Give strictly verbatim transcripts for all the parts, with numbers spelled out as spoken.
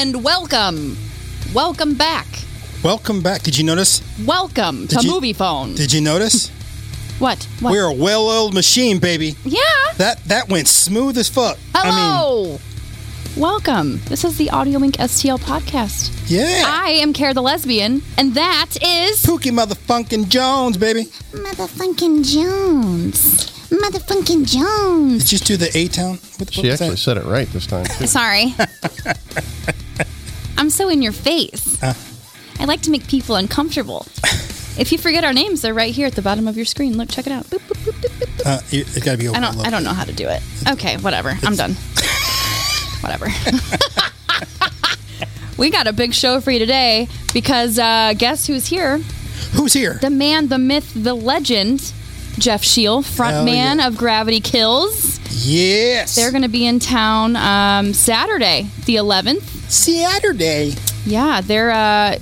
and welcome. Welcome back. Welcome back. Did you notice? Welcome did to you, Movie Phone. Did you notice? What? what? We're a well-oiled machine, baby. Yeah. That that went smooth as fuck. Hello. I mean, welcome. This is the Audio Link S T L podcast. Yeah. I am Kara the Lesbian, and that is... Pookie motherfunkin' Jones, baby. Motherfunkin' Jones. Motherfunkin' Jones. Did you just do the A-Town? What the she actually that? said it right this time, too. Sorry. I'm so in your face. Uh. I like to make people uncomfortable. If you forget our names, they're right here at the bottom of your screen. Look, check it out. Boop, boop, boop, boop, boop. Uh, it's got to be open. I don't, I don't know how to do it. Okay, whatever. It's, I'm done. Whatever. We got a big show for you today because uh, guess who's here? Who's here? The man, the myth, the legend, Jeff Scheel, frontman yeah. of Gravity Kills. Yes. They're going to be in town um, Saturday, the eleventh. Saturday. Yeah, they're... Uh,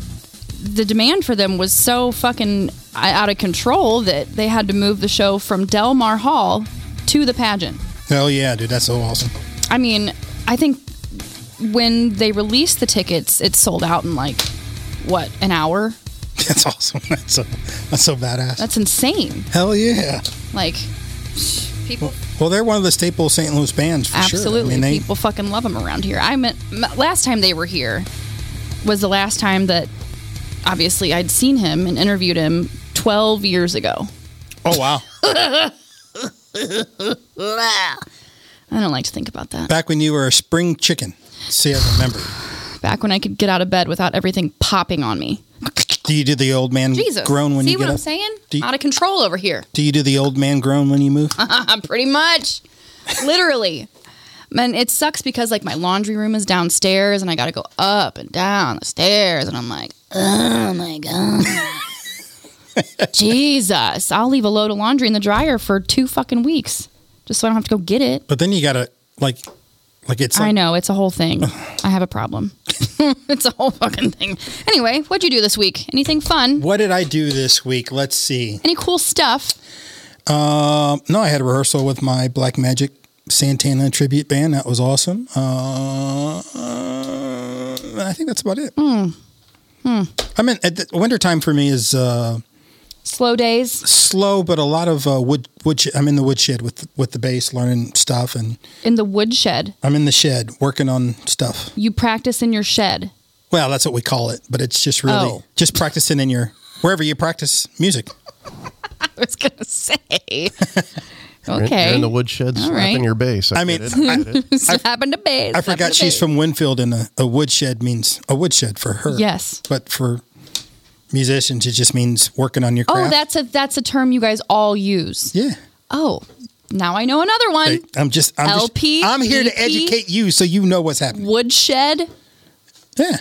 the demand for them was so fucking out of control that they had to move the show from Delmar Hall to the Pageant. Hell yeah, dude. That's so awesome. I mean, I think when they released the tickets, it sold out in like, what, an hour? That's awesome. That's so, that's so badass. That's insane. Hell yeah. Like, people... Well, they're one of the staple Saint Louis bands for Absolutely. sure. Absolutely. I mean, they... People fucking love them around here. I meant, last time they were here was the last time that obviously I'd seen him and interviewed him twelve years ago. Oh, wow. I don't like to think about that. Back when you were a spring chicken. See, I remember. Back when I could get out of bed without everything popping on me. Do you do the old man Jesus. groan when See you get up? See what I'm saying? You, out of control over here. Do you do the old man groan when you move? Pretty much. Literally. And it sucks because like my laundry room is downstairs and I got to go up and down the stairs. And I'm like, oh my God. Jesus. I'll leave a load of laundry in the dryer for two fucking weeks just so I don't have to go get it. But then you got to like, like it's. Like, I know. It's a whole thing. I have a problem. It's a whole fucking thing. Anyway, what'd you do this week? Anything fun? What did I do this week? Let's see. Any cool stuff? Uh, no, I had a rehearsal with my Black Magic Santana tribute band. That was awesome. Uh, uh, I think that's about it. Mm. Mm. I mean, at the, wintertime for me is uh, slow days. Slow, but a lot of uh, wood. Wood. I'm in the woodshed with with the bass, learning stuff, and in the woodshed. I'm in the shed working on stuff. You practice in your shed. Well, that's what we call it, but it's just really oh. just practicing in your wherever you practice music. I was gonna say. Okay. You're in the woodshed slapping right. your bass. I, I mean, slapping the bass. I forgot she's bass. from Winfield, and a, a woodshed means a woodshed for her. Yes, but for musicians, it just means working on your craft. Oh, that's a that's a term you guys all use. Yeah. Oh, now I know another one. Hey, I'm just I'm L P. Just, I'm here P P, to educate you, so you know what's happening. Woodshed. Yeah.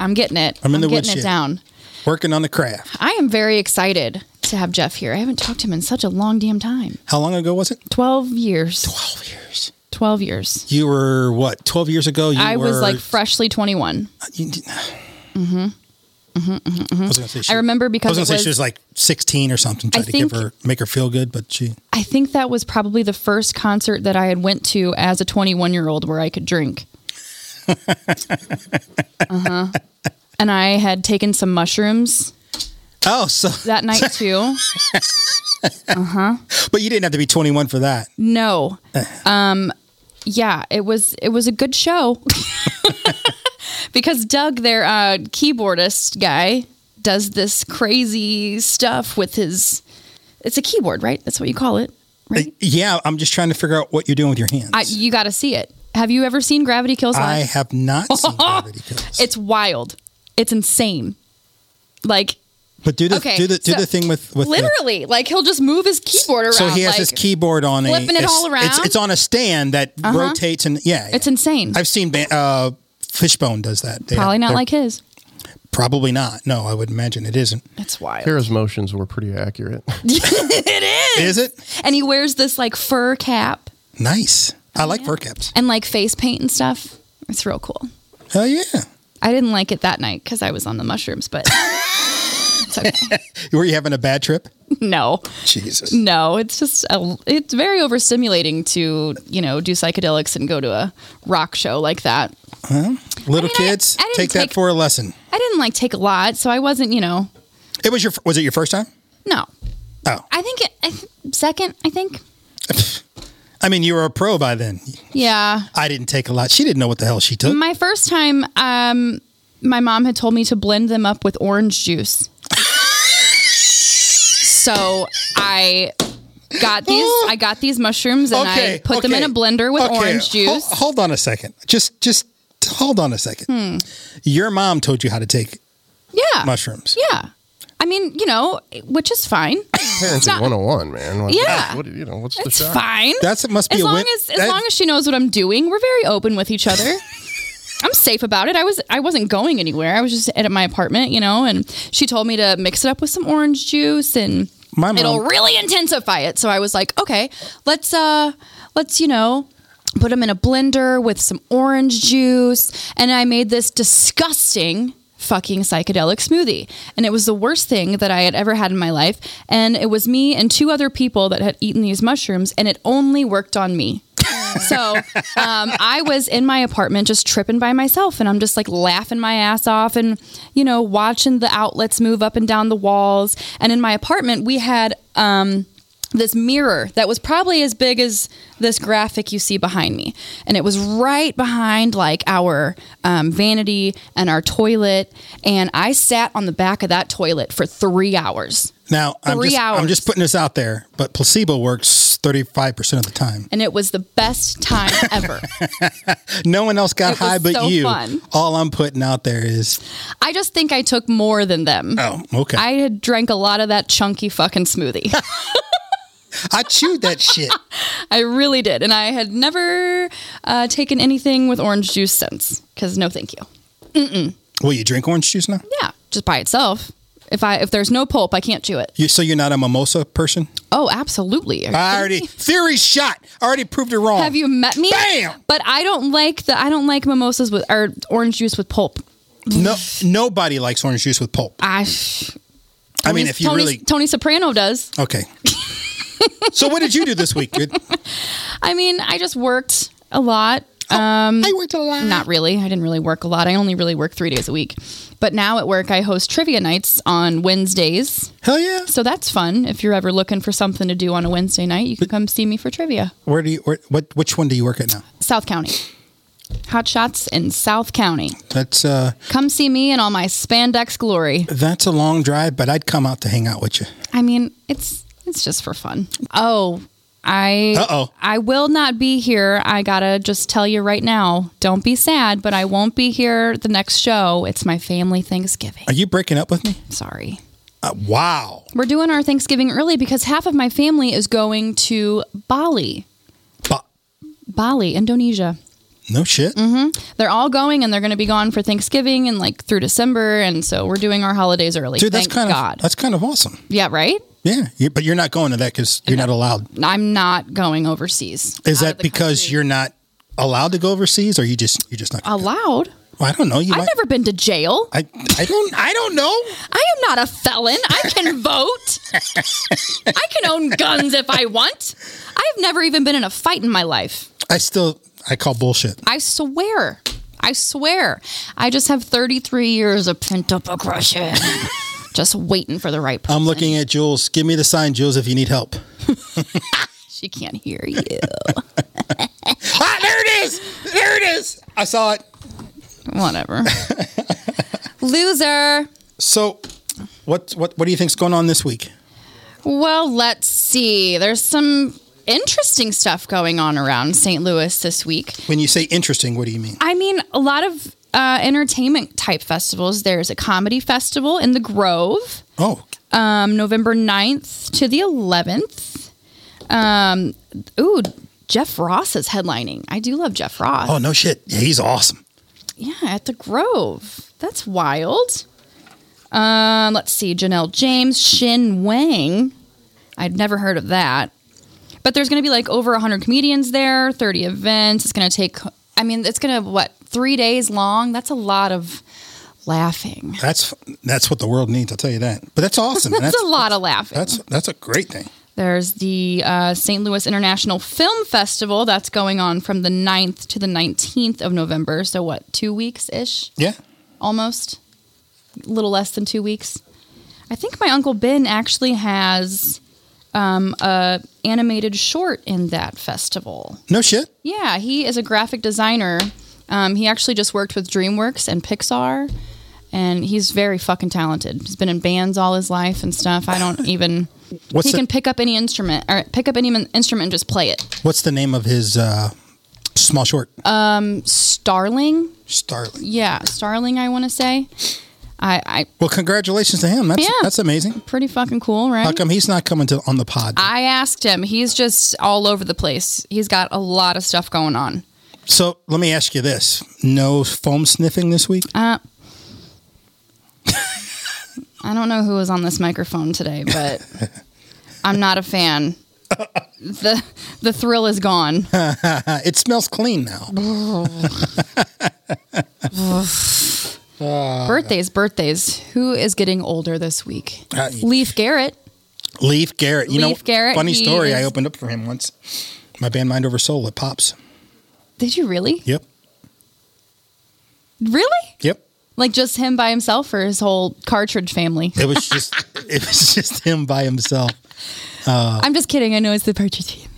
I'm getting it. I'm in the I'm getting woodshed. It down. Working on the craft. I am very excited to have Jeff here. I haven't talked to him in such a long damn time. How long ago was it? twelve years. twelve years. twelve years. You were what? twelve years ago? You I were... was like freshly twenty-one. Uh, you did... Mm-hmm. Mm-hmm, mm-hmm, mm-hmm. I was gonna say she, I remember because I was gonna it was, say she was like sixteen or something, try I to think, give her make her feel good, but she I think that was probably the first concert that I had went to as a twenty-one year old where I could drink. uh-huh. And I had taken some mushrooms. Oh, so that night too. Uh-huh. But you didn't have to be twenty-one for that. No. Um, yeah, it was it was a good show. Because Doug, their uh, keyboardist guy, does this crazy stuff with his it's a keyboard, right? That's what you call it, right? Uh, yeah, I'm just trying to figure out what you're doing with your hands. I, you got to see it. Have you ever seen Gravity Kills live? I have not seen Gravity Kills. It's wild. It's insane. Like But do the okay, do the do so the thing with, with literally the, like he'll just move his keyboard around. So he has like, his keyboard on flipping a flipping it all around. It's, it's on a stand that uh-huh. rotates and yeah, yeah, it's insane. I've seen ba- uh, Fishbone does that. They probably not like his. Probably not. No, I would imagine it isn't. That's wild. Kara's motions were pretty accurate. It is. Is it? And he wears this like fur cap. Nice. Oh, I like yeah. fur caps and like face paint and stuff. It's real cool. Hell yeah! I didn't like it that night because I was on the mushrooms, but. Okay. Were you having a bad trip? No. Jesus. No, it's just, a, it's very overstimulating to, you know, do psychedelics and go to a rock show like that. Well, Little I mean, kids, I, I take, take that for a lesson. I didn't like take a lot, so I wasn't, you know. It was your. Was it your first time? No. Oh. I think it, I th- second. I think. I mean, you were a pro by then. Yeah. I didn't take a lot. She didn't know what the hell she took. My first time, um, my mom had told me to blend them up with orange juice. So I got these. I got these mushrooms and okay, I put okay, them in a blender with okay. orange juice. Ho- hold on a second. Just, just hold on a second. Hmm. Your mom told you how to take yeah. mushrooms. Yeah. I mean, you know, which is fine. Parenting one oh one, man. Like, yeah. What, you know, what's the it's shock? Fine. That's, it must be as a long win- as, as that- long as she knows what I'm doing. We're very open with each other. I'm safe about it. I was, I wasn't going anywhere. I was just at my apartment, you know, and she told me to mix it up with some orange juice and my mom- it'll really intensify it. So I was like, okay, let's, uh, let's, you know, put them in a blender with some orange juice. And I made this disgusting fucking psychedelic smoothie, and it was the worst thing that I had ever had in my life, and it was me and two other people that had eaten these mushrooms, and it only worked on me. So um, I was in my apartment just tripping by myself, and I'm just like laughing my ass off and, you know, watching the outlets move up and down the walls. And in my apartment we had um, this mirror that was probably as big as this graphic you see behind me. And it was right behind like our um, vanity and our toilet. And I sat on the back of that toilet for three hours. Now, three I'm, just, hours. I'm just putting this out there, but placebo works thirty-five percent of the time. And it was the best time ever. No one else got it high but so you. Fun. All I'm putting out there is... I just think I took more than them. Oh, okay. I had drank a lot of that chunky fucking smoothie. I chewed that shit. I really did. And I had never uh, taken anything with orange juice since. Because no thank you. Mm-mm. Well, you drink orange juice now? Yeah. Just by itself. If I if there's no pulp, I can't chew it. You, so you're not a mimosa person? Oh, absolutely. I already... Theory shot. I already proved it wrong. Have you met me? Bam! But I don't like the I don't like mimosas with or orange juice with pulp. No, nobody likes orange juice with pulp. I, Tony, I mean, if you Tony, really... Tony Soprano does. Okay. So what did you do this week, dude? I mean, I just worked a lot. Oh, um, I worked a lot. Not really. I didn't really work a lot. I only really work three days a week. But now at work, I host trivia nights on Wednesdays. Hell yeah. So that's fun. If you're ever looking for something to do on a Wednesday night, you can come see me for trivia. Where do you, where, what, which one do you work at now? South County. Hot Shots in South County. That's uh, come see me in all my spandex glory. That's a long drive, but I'd come out to hang out with you. I mean, it's... It's just for fun. Oh, I Uh-oh. I will not be here. I gotta just tell you right now, don't be sad, but I won't be here the next show. It's my family Thanksgiving. Are you breaking up with me? Sorry. Uh, wow. We're doing our Thanksgiving early because half of my family is going to Bali. Ba- Bali, Indonesia. No shit. Mm-hmm. They're all going, and they're going to be gone for Thanksgiving and like through December, and so we're doing our holidays early. Dude, that's Thank kind God. Of that's kind of awesome. Yeah, right? Yeah, you, but you're not going to that because you're no, not allowed. I'm not going overseas. Is that because country. You're not allowed to go overseas, or you just you're just not allowed? Well, I don't know. You I've might, never been to jail. I I don't I don't know. I am not a felon. I can vote. I can own guns if I want. I've never even been in a fight in my life. I still I call bullshit. I swear. I swear. I just have thirty-three years of pent-up aggression. Just waiting for the right person. I'm looking at Jules. Give me the sign, Jules, if you need help. She can't hear you. Ah, there it is. There it is. I saw it. Whatever. Loser. So what, what, what do you think's going on this week? Well, let's see. There's some interesting stuff going on around Saint Louis this week. When you say interesting, what do you mean? I mean, a lot of... Uh, entertainment type festivals. There's a comedy festival in the Grove. Oh. Um, November ninth to the eleventh. Um, ooh, Jeff Ross is headlining. I do love Jeff Ross. Oh, no shit. Yeah, he's awesome. Yeah, at the Grove. That's wild. Uh, let's see. Janelle James, Shin Wang. I'd never heard of that. But there's going to be like over one hundred comedians there, thirty events. It's going to take, I mean, it's going to, what? Three days long. That's a lot of laughing. That's that's what the world needs. I'll tell you that. But that's awesome. that's, that's a lot that's, of laughing. That's that's a great thing. There's the uh, Saint Louis International Film Festival that's going on from the ninth to the nineteenth of November. So what, two weeks-ish? Yeah. Almost. A little less than two weeks. I think my Uncle Ben actually has um, a animated short in that festival. No shit? Yeah, he is a graphic designer. Um, he actually just worked with DreamWorks and Pixar, and he's very fucking talented. He's been in bands all his life and stuff. I don't even... What's he the, can pick up any instrument or pick up any instrument and just play it. What's the name of his uh, small short? Um, Starling. Starling. Yeah, Starling, I want to say. I, I Well, congratulations to him. That's yeah, that's amazing. Pretty fucking cool, right? How come he's not coming to on the pod? I asked him. He's just all over the place. He's got a lot of stuff going on. So let me ask you this. No foam sniffing this week? Uh, I don't know who was on this microphone today, but I'm not a fan. The the thrill is gone. It smells clean now. uh, birthdays, birthdays. Who is getting older this week? Uh, Leif Garrett. Leif Garrett. You Leif know, Garrett, funny story. Is... I opened up for him once. My band Mind Over Soul at Pops. Did you really? Yep. Really? Yep. Like just him by himself, or his whole Cartridge family? It was just, it was just him by himself. Uh, I'm just kidding. I know it's the Partridge family.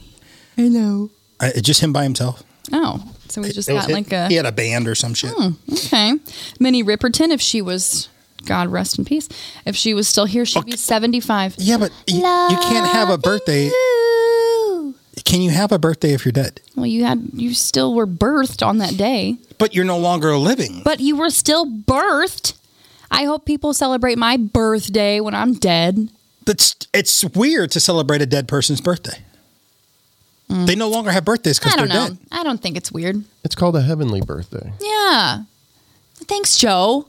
I know. I, just him by himself. Oh, so we just it, got it, like a. He had a band or some shit. Oh, okay. Minnie Riperton, if she was, God rest in peace, if she was still here, she'd okay. be seventy-five. Yeah, but you, you can't have a birthday. You. Can you have a birthday if you're dead? Well, you had, you still were birthed on that day. But you're no longer living. But you were still birthed. I hope people celebrate my birthday when I'm dead. That's, it's weird to celebrate a dead person's birthday. Mm. They no longer have birthdays because they're know. dead. I don't think it's weird. It's called a heavenly birthday. Yeah. Thanks, Joe.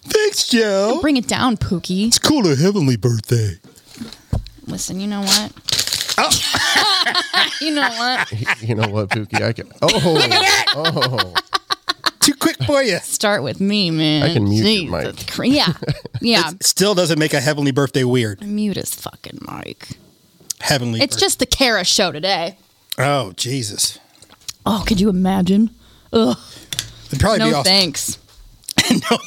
Thanks, Joe. Bring it down, Pookie. It's called a heavenly birthday. Listen, you know what? Oh. You know what? You know what, Pookie? I can. Oh. Look at that. Oh. Too quick for you. Start with me, man. I can mute your mic. Yeah. Yeah. It still doesn't make a heavenly birthday weird. Mute his fucking mic. Heavenly It's birthday. Just the Kara show today. Oh, Jesus. Oh, could you imagine? Ugh. It'd probably no be awesome. Thanks. no.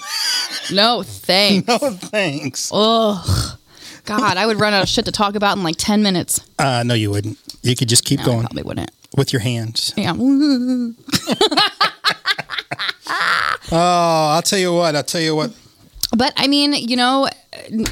no thanks. No thanks. Ugh. God, I would run out of shit to talk about in like ten minutes. Uh, no, you wouldn't. You could just keep no, going. I probably wouldn't. With your hands. Yeah. Oh, I'll tell you what. I'll tell you what. But I mean, you know,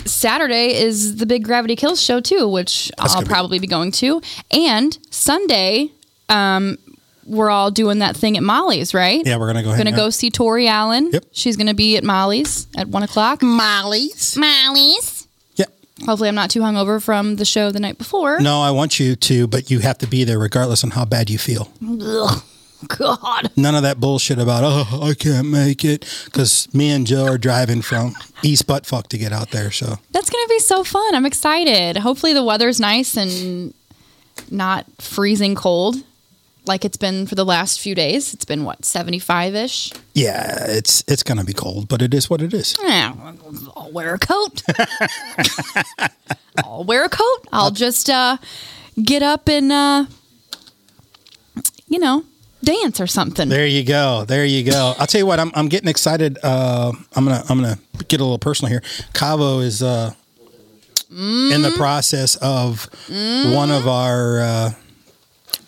Saturday is the big Gravity Kills show too, which That's I'll probably be. be going to. And Sunday, um, we're all doing that thing at Molly's, right? Yeah, we're gonna go. We're gonna out. go see Tori Allen. Yep. She's gonna be at Molly's at one o'clock. Molly's. Molly's. Yep. Hopefully, I'm not too hungover from the show the night before. No, I want you to, but you have to be there regardless on how bad you feel. Ugh. God. None of that bullshit about, oh, I can't make it, because me and Joe are driving from East Buttfuck to get out there. So that's going to be so fun. I'm excited. Hopefully the weather's nice and not freezing cold like it's been for the last few days. It's been, what, seventy-five-ish? Yeah, it's it's going to be cold, but it is what it is. Yeah, I'll wear a coat. I'll wear a coat. I'll just uh, get up and, uh, you know, dance or something. There you go. There you go. I'll tell you what, I'm I'm getting excited. Uh, I'm gonna I'm gonna get a little personal here. Cavo is uh, mm. in the process of mm. one of our. Uh,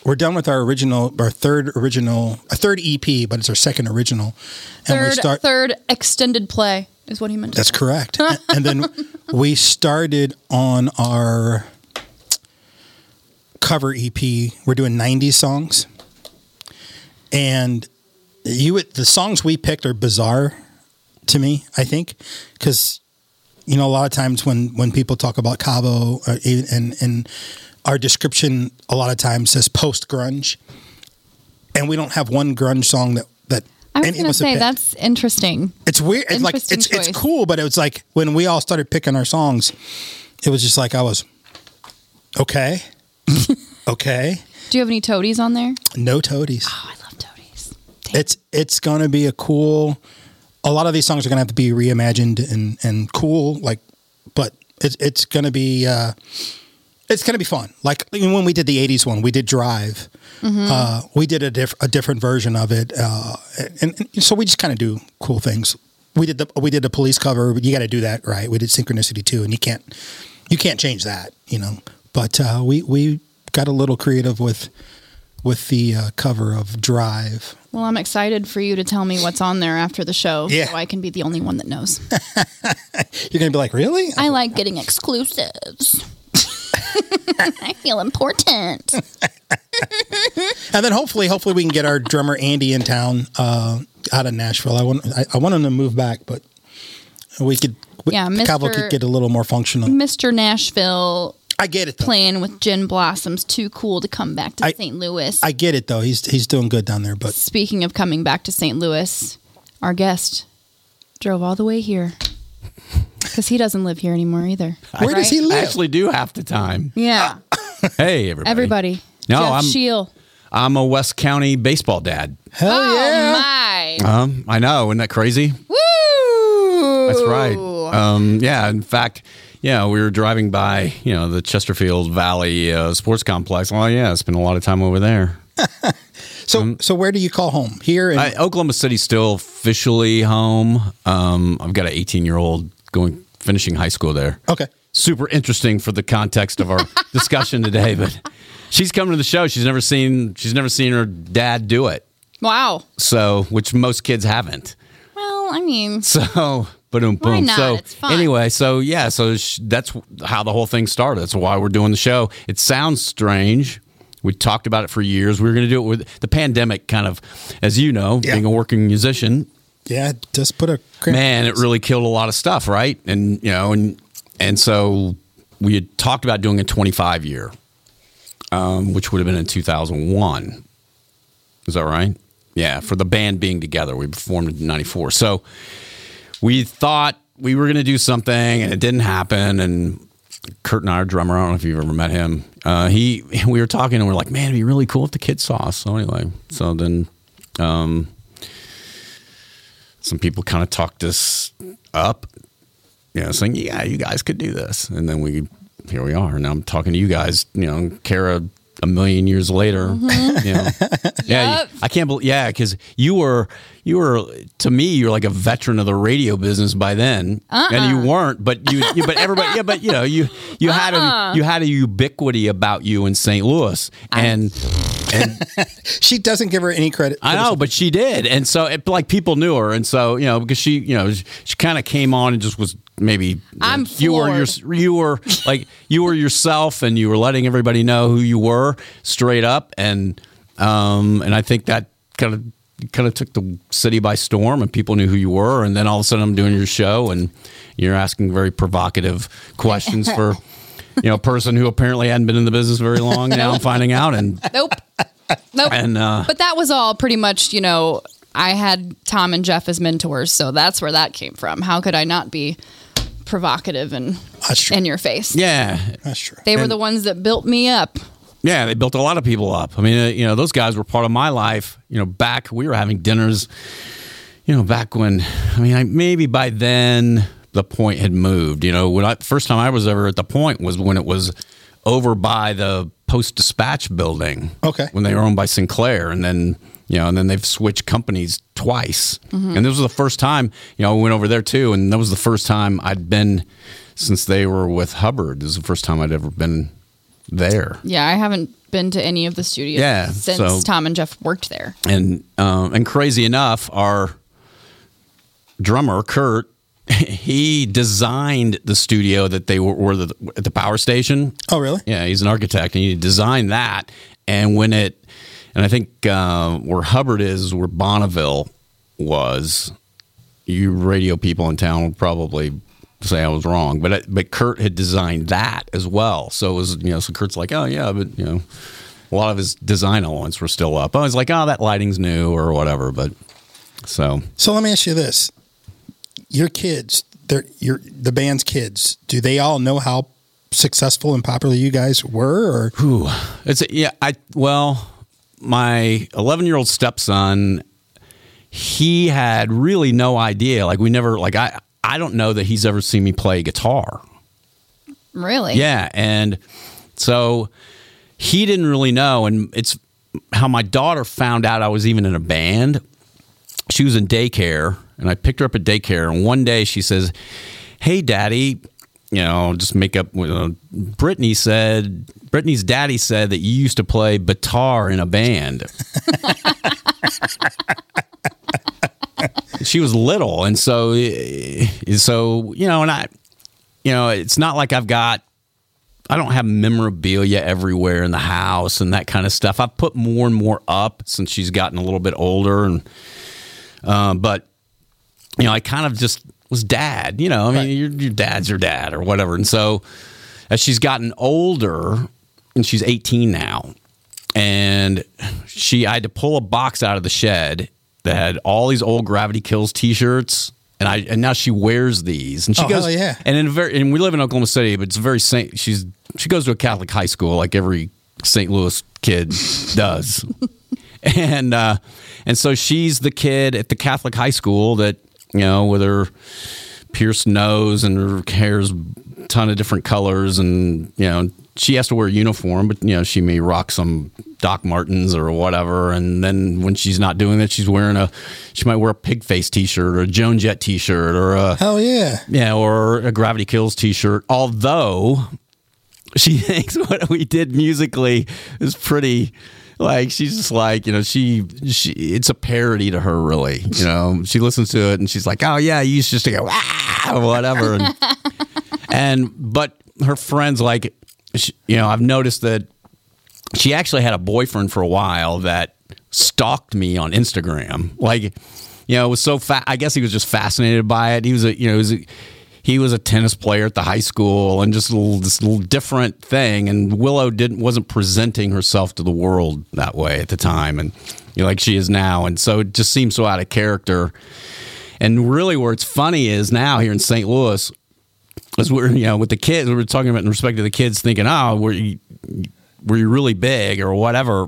we're done with our original, our third original, a third E P, but it's our second original. And third we start, third extended play is what he meant. That's correct. And then we started on our cover E P. We're doing nineties songs. And you would, the songs we picked are bizarre to me, I think, because, you know, a lot of times when, when people talk about Cavo uh, and, and our description a lot of times says post-grunge, and we don't have one grunge song that, that I was going to say, that's interesting. It's weird. It's like, it's, it's cool, but it was like when we all started picking our songs, it was just like I was, okay, okay. Do you have any toadies on there? No toadies. Oh, I love toadies. Damn. It's it's going to be a cool. A lot of these songs are going to have to be reimagined and, and cool. Like, but it's it's going to be uh, It's going to be fun. Like when we did the eighties one, we did Drive. Mm-hmm. Uh, we did a, diff- a different version of it. Uh, and, and so we just kind of do cool things. We did the we did the Police cover. You got to do that, right? We did Synchronicity too, and you can't you can't change that, you know. But uh, we we got a little creative with with the uh, cover of Drive. Well, I'm excited for you to tell me what's on there after the show, yeah. so I can be the only one that knows. You're gonna be like, really? I like getting exclusives. I feel important. And then hopefully, hopefully we can get our drummer Andy in town, uh, out of Nashville. I want, I, I want him to move back, but we could. We, yeah, Mister Cavo could get a little more functional. Mister Nashville. I get it. Though. Playing with Gin Blossoms, too cool to come back to I, Saint Louis. I get it though. He's he's doing good down there. But speaking of coming back to Saint Louis, our guest drove all the way here. Because he doesn't live here anymore either. Where right? does he live? I actually do half the time. Yeah. Hey, everybody. Everybody. No, Jeff I'm, Scheel. I'm a West County baseball dad. Hell oh, yeah. my. Um, I know. Isn't that crazy? Woo! That's right. Um, yeah. In fact, yeah, we were driving by, you know, the Chesterfield Valley uh, sports complex. Well, yeah, I spent a lot of time over there. So, um, so where do you call home? Here? In- I, Oklahoma City's still officially home. Um, I've got an eighteen-year-old going... finishing high school there. Okay. Super interesting for the context of our discussion today, but she's coming to the show. She's never seen she's never seen her dad do it. Wow. So, which most kids haven't. Well, I mean. So, boom, boom. Why not? So, it's fun. Anyway, so yeah, so she, that's how the whole thing started. That's why we're doing the show. It sounds strange. We talked about it for years. We were going to do it with the pandemic kind of, as you know, yeah. being a working musician. Yeah, just put a... Man, it really killed a lot of stuff, right? And, you know, and and so we had talked about doing a twenty-five year, um, which would have been in two thousand one. Is that right? Yeah, for the band being together. We performed in ninety-four. So we thought we were going to do something, and it didn't happen. And Kurt and I, our drummer, I don't know if you've ever met him. Uh, he, we were talking, and we were like, man, it'd be really cool if the kids saw us. So anyway, so then... Um, Some people kind of talked us up, you know, saying, yeah, you guys could do this. And then we, here we are. Now I'm talking to you guys, you know, Kara, a million years later. Mm-hmm. You know. Yeah. Yep. I can't believe, yeah, because you were, you were, to me, you're like a veteran of the radio business by then. Uh-uh. And you weren't, but you, you but everybody, yeah, but you know, you, you uh-uh. had a, you had a ubiquity about you in Saint Louis. And, I- And she doesn't give her any credit. I know, but she did. And so, it, like, people knew her. And so, you know, because she, you know, she, she kind of came on and just was maybe... I'm like, you were your, You were, like, you were yourself and you were letting everybody know who you were straight up. And um, and I think that kind of kind of took the city by storm and people knew who you were. And then all of a sudden, I'm doing your show and you're asking very provocative questions for... You know, a person who apparently hadn't been in the business very long now I'm finding out. And Nope. Nope. And, uh, but that was all pretty much, you know, I had Tom and Jeff as mentors, so that's where that came from. How could I not be provocative and in your face? Yeah. That's true. They and, were the ones that built me up. Yeah, they built a lot of people up. I mean, uh, you know, those guys were part of my life. You know, back, we were having dinners, you know, back when, I mean, I, maybe by then... The Point had moved. You know, when I first time I was ever at the Point was when it was over by the Post Dispatch building. Okay. When they were owned by Sinclair, and then you know, and then they've switched companies twice. Mm-hmm. And this was the first time, you know, I went over there too, and that was the first time I'd been since they were with Hubbard. This is the first time I'd ever been there. Yeah, I haven't been to any of the studios yeah, since so, Tom and Jeff worked there. And um, and crazy enough, our drummer Kurt. He designed the studio that they were, were the, at the power station. Oh, really? Yeah, he's an architect, and he designed that. And when it, and I think uh, where Hubbard is, where Bonneville was, you radio people in town would probably say I was wrong, but but Kurt had designed that as well. So it was, you know, so Kurt's like, oh yeah, but you know, a lot of his design elements were still up. I was like, oh, that lighting's new or whatever. But so, so let me ask you this. Your kids, they're, your the band's kids, do they all know how successful and popular you guys were? Or? Ooh, it's a, yeah. I well, my eleven-year-old stepson, he had really no idea. Like we never, like I, I don't know that he's ever seen me play guitar. Really? Yeah, and So he didn't really know. And it's how my daughter found out I was even in a band. She was in daycare, and I picked her up at daycare. And one day she says, hey, Daddy, you know, just make up. You know, Brittany said, Brittany's daddy said that you used to play guitar in a band. She was little, and so, so you know, and I, you know, it's not like I've got, I don't have memorabilia everywhere in the house and that kind of stuff. I've put more and more up since she's gotten a little bit older, and uh, but you know, I kind of just was dad. You know, I mean, right. your, your dad's your dad or whatever. And so, as she's gotten older, and she's eighteen now, and she, I had to pull a box out of the shed that had all these old Gravity Kills T-shirts, and I and now she wears these, and she oh, goes, hell yeah. And in very, and we live in Oklahoma City, but it's very Saint. She's she goes to a Catholic high school, like every Saint Louis kid does, and uh, and so she's the kid at the Catholic high school that, you know, with her pierced nose and her hair's a ton of different colors, and you know, she has to wear a uniform, but you know, she may rock some Doc Martens or whatever. And then when she's not doing that, she's wearing a, she might wear a pig face t-shirt or a Joan Jett t-shirt or a, hell yeah. Yeah. Or a Gravity Kills t-shirt. Although she thinks what we did musically is pretty, like, she's just like, you know, she, she, it's a parody to her, really. You know, she listens to it and she's like, oh yeah, you used to go, ah, or whatever. And, and, but her friends, like, she, you know, I've noticed that she actually had a boyfriend for a while that stalked me on Instagram. Like, you know, it was so fa- I guess he was just fascinated by it. He was a, you know, he was a, he was a tennis player at the high school, and just a little, this little different thing. And Willow didn't wasn't presenting herself to the world that way at the time, and you know, like she is now. And so it just seems so out of character. And really, where it's funny is now here in Saint Louis, as we're, you know, with the kids, we were talking about in respect to the kids thinking, oh, were you, were you really big or whatever?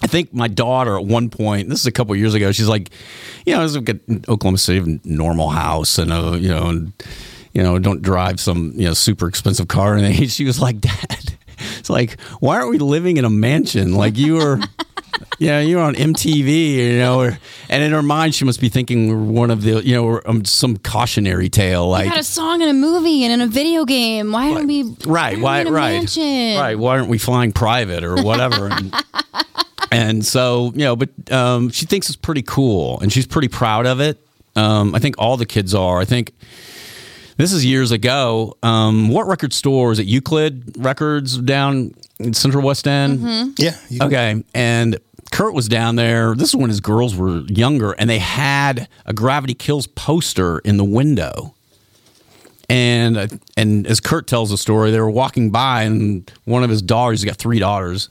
I think my daughter at one point, this is a couple of years ago, she's like, you know, I was like an Oklahoma City normal house and, a, you know, and, you know, don't drive some, you know, super expensive car. And she was like, Dad, it's like, why aren't we living in a mansion? Like you were, you know, you were on M T V, you know, or, and in her mind, she must be thinking we're one of the, you know, we're, um, some cautionary tale. Like, we got a song in a movie and in a video game. Why aren't like, we right? Why, why right? Mansion? Right? Why aren't we flying private or whatever? And, and so, you know, but um, she thinks it's pretty cool, and she's pretty proud of it. Um, I think all the kids are. I think this is years ago. Um, what record store is it? Euclid Records down in Central West End. Mm-hmm. Yeah. Euclid. Okay, and Kurt was down there. This is when his girls were younger, and they had a Gravity Kills poster in the window. And and as Kurt tells the story, they were walking by, and one of his daughters, he's got three daughters,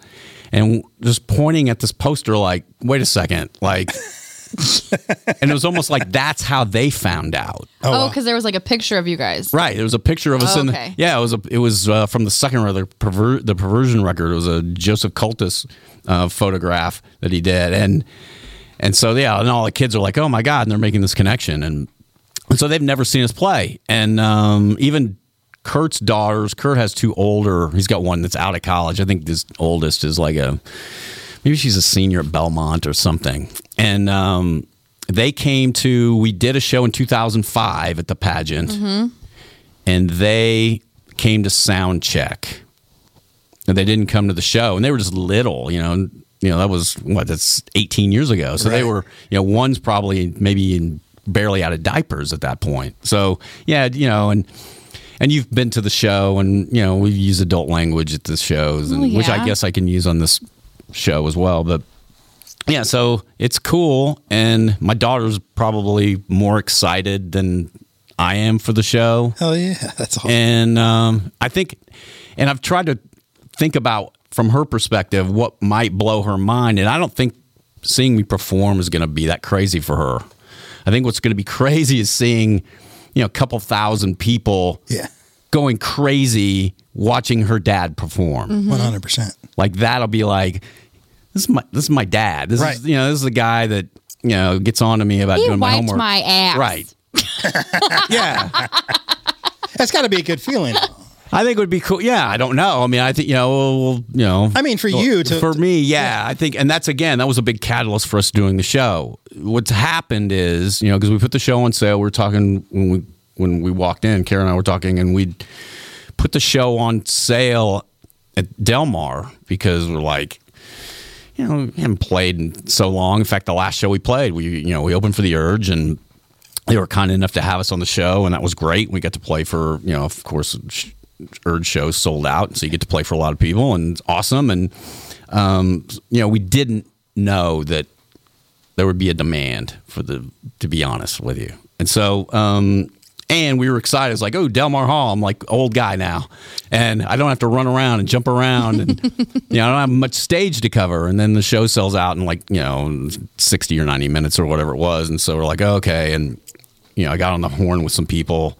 and just pointing at this poster like, wait a second, like... And it was almost like that's how they found out. Oh, because oh, there was like a picture of you guys, right? There was a picture of us. Oh, okay. In the, yeah, it was a, it was uh, from the second record, the, perver- the Perversion record. It was a Joseph Cultus uh, photograph that he did, and and so yeah, and all the kids are like, oh my god, and they're making this connection, and, and so they've never seen us play, and um, even Kurt's daughters. Kurt has two older. He's got one that's out of college. I think his oldest is like a. Maybe she's a senior at Belmont or something. And um, they came to, we did a show in two thousand five at the Pageant. Mm-hmm. And they came to sound check. And they didn't come to the show. And they were just little, you know. And, you know, that was, what, that's eighteen years ago. So right. They were, you know, one's probably maybe in, barely out of diapers at that point. So, yeah, you know, and... And you've been to the show, and, you know, we use adult language at the shows, and, oh, yeah. Which I guess I can use on this show as well. But yeah, so it's cool. And my daughter's probably more excited than I am for the show. Hell yeah, that's awesome. And um, I think, and I've tried to think about from her perspective what might blow her mind. And I don't think seeing me perform is going to be that crazy for her. I think what's going to be crazy is seeing, you know, a couple thousand people yeah. going crazy watching her dad perform. Mm-hmm. one hundred percent. Like that'll be like, this is my this is my dad. This right. is, you know, this is the guy that, you know, gets on to me about he doing my homework. He wiped my ass. Right. Yeah. That's got to be a good feeling. I think it would be cool. Yeah, I don't know. I mean, I think, you know, we'll, you know. I mean, for you to. For me, yeah, yeah. I think, and that's, again, that was a big catalyst for us doing the show. What's happened is, you know, because we put the show on sale, we were talking when we, when we walked in, Kara and I were talking, and we put the show on sale at Delmar because we're like, you know, we haven't played in so long. In fact, the last show we played, we, you know, we opened for The Urge, and they were kind enough to have us on the show, and that was great. We got to play for, you know, of course, sh- Urge shows sold out, so you get to play for a lot of people, and it's awesome. And um, you know, we didn't know that there would be a demand for the, to be honest with you. And so, um, and we were excited. It's like, oh, Delmar Hall. I'm like old guy now, and I don't have to run around and jump around, and you know, I don't have much stage to cover. And then the show sells out in like, you know, sixty or ninety minutes or whatever it was. And so we're like, oh, okay, and you know, I got on the horn with some people,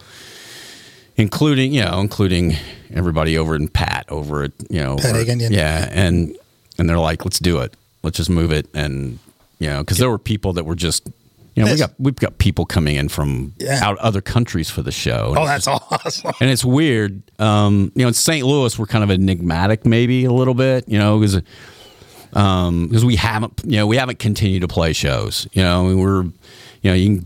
including, you know, including everybody over in Pat over at, you know, Pat or, yeah, and and they're like, let's do it, let's just move it, and you know, because there were people that were just, you know, we got we've got people coming in from yeah. out other countries for the show. Oh, that's just awesome, and it's weird. Um, you know, in Saint Louis, we're kind of enigmatic, maybe a little bit, you know, because um, because we haven't, you know, we haven't continued to play shows. You know, we're, you know, you can,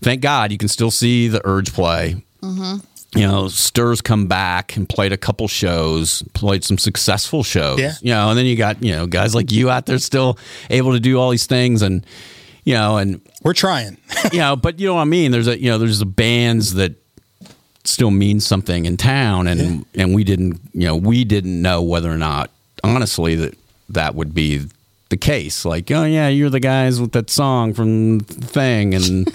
thank God you can still see The Urge play. Mm-hmm. You know, Stir's come back and played a couple shows, played some successful shows. Yeah. You know, and then you got, you know, guys like you out there still able to do all these things, and you know, and we're trying. You know, but you know what I mean? There's a, you know, there's the bands that still mean something in town, and yeah. and we didn't, you know, we didn't know whether or not, honestly, that that would be the case. Like, oh yeah, you're the guys with that song from the thing, and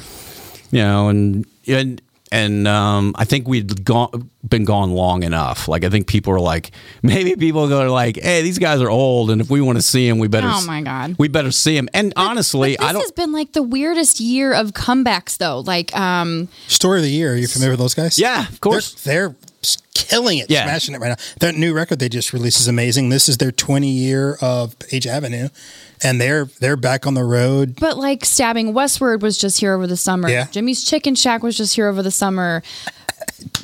you know, and and And um, I think we'd gone, been gone long enough. Like, I think people are like, maybe people are like, hey, these guys are old, and if we want to see them, we better. Oh my God, we better see them. And but, honestly, but this I don't. This has been like the weirdest year of comebacks, though. Like, um, Story of the Year. Are you familiar with those guys? Yeah, of course. They're, they're killing it, yeah. smashing it right now. That new record they just released is amazing. This is their twentieth year of Page Avenue. And they're they're back on the road. But like Stabbing Westward was just here over the summer. Yeah. Jimmy's Chicken Shack was just here over the summer.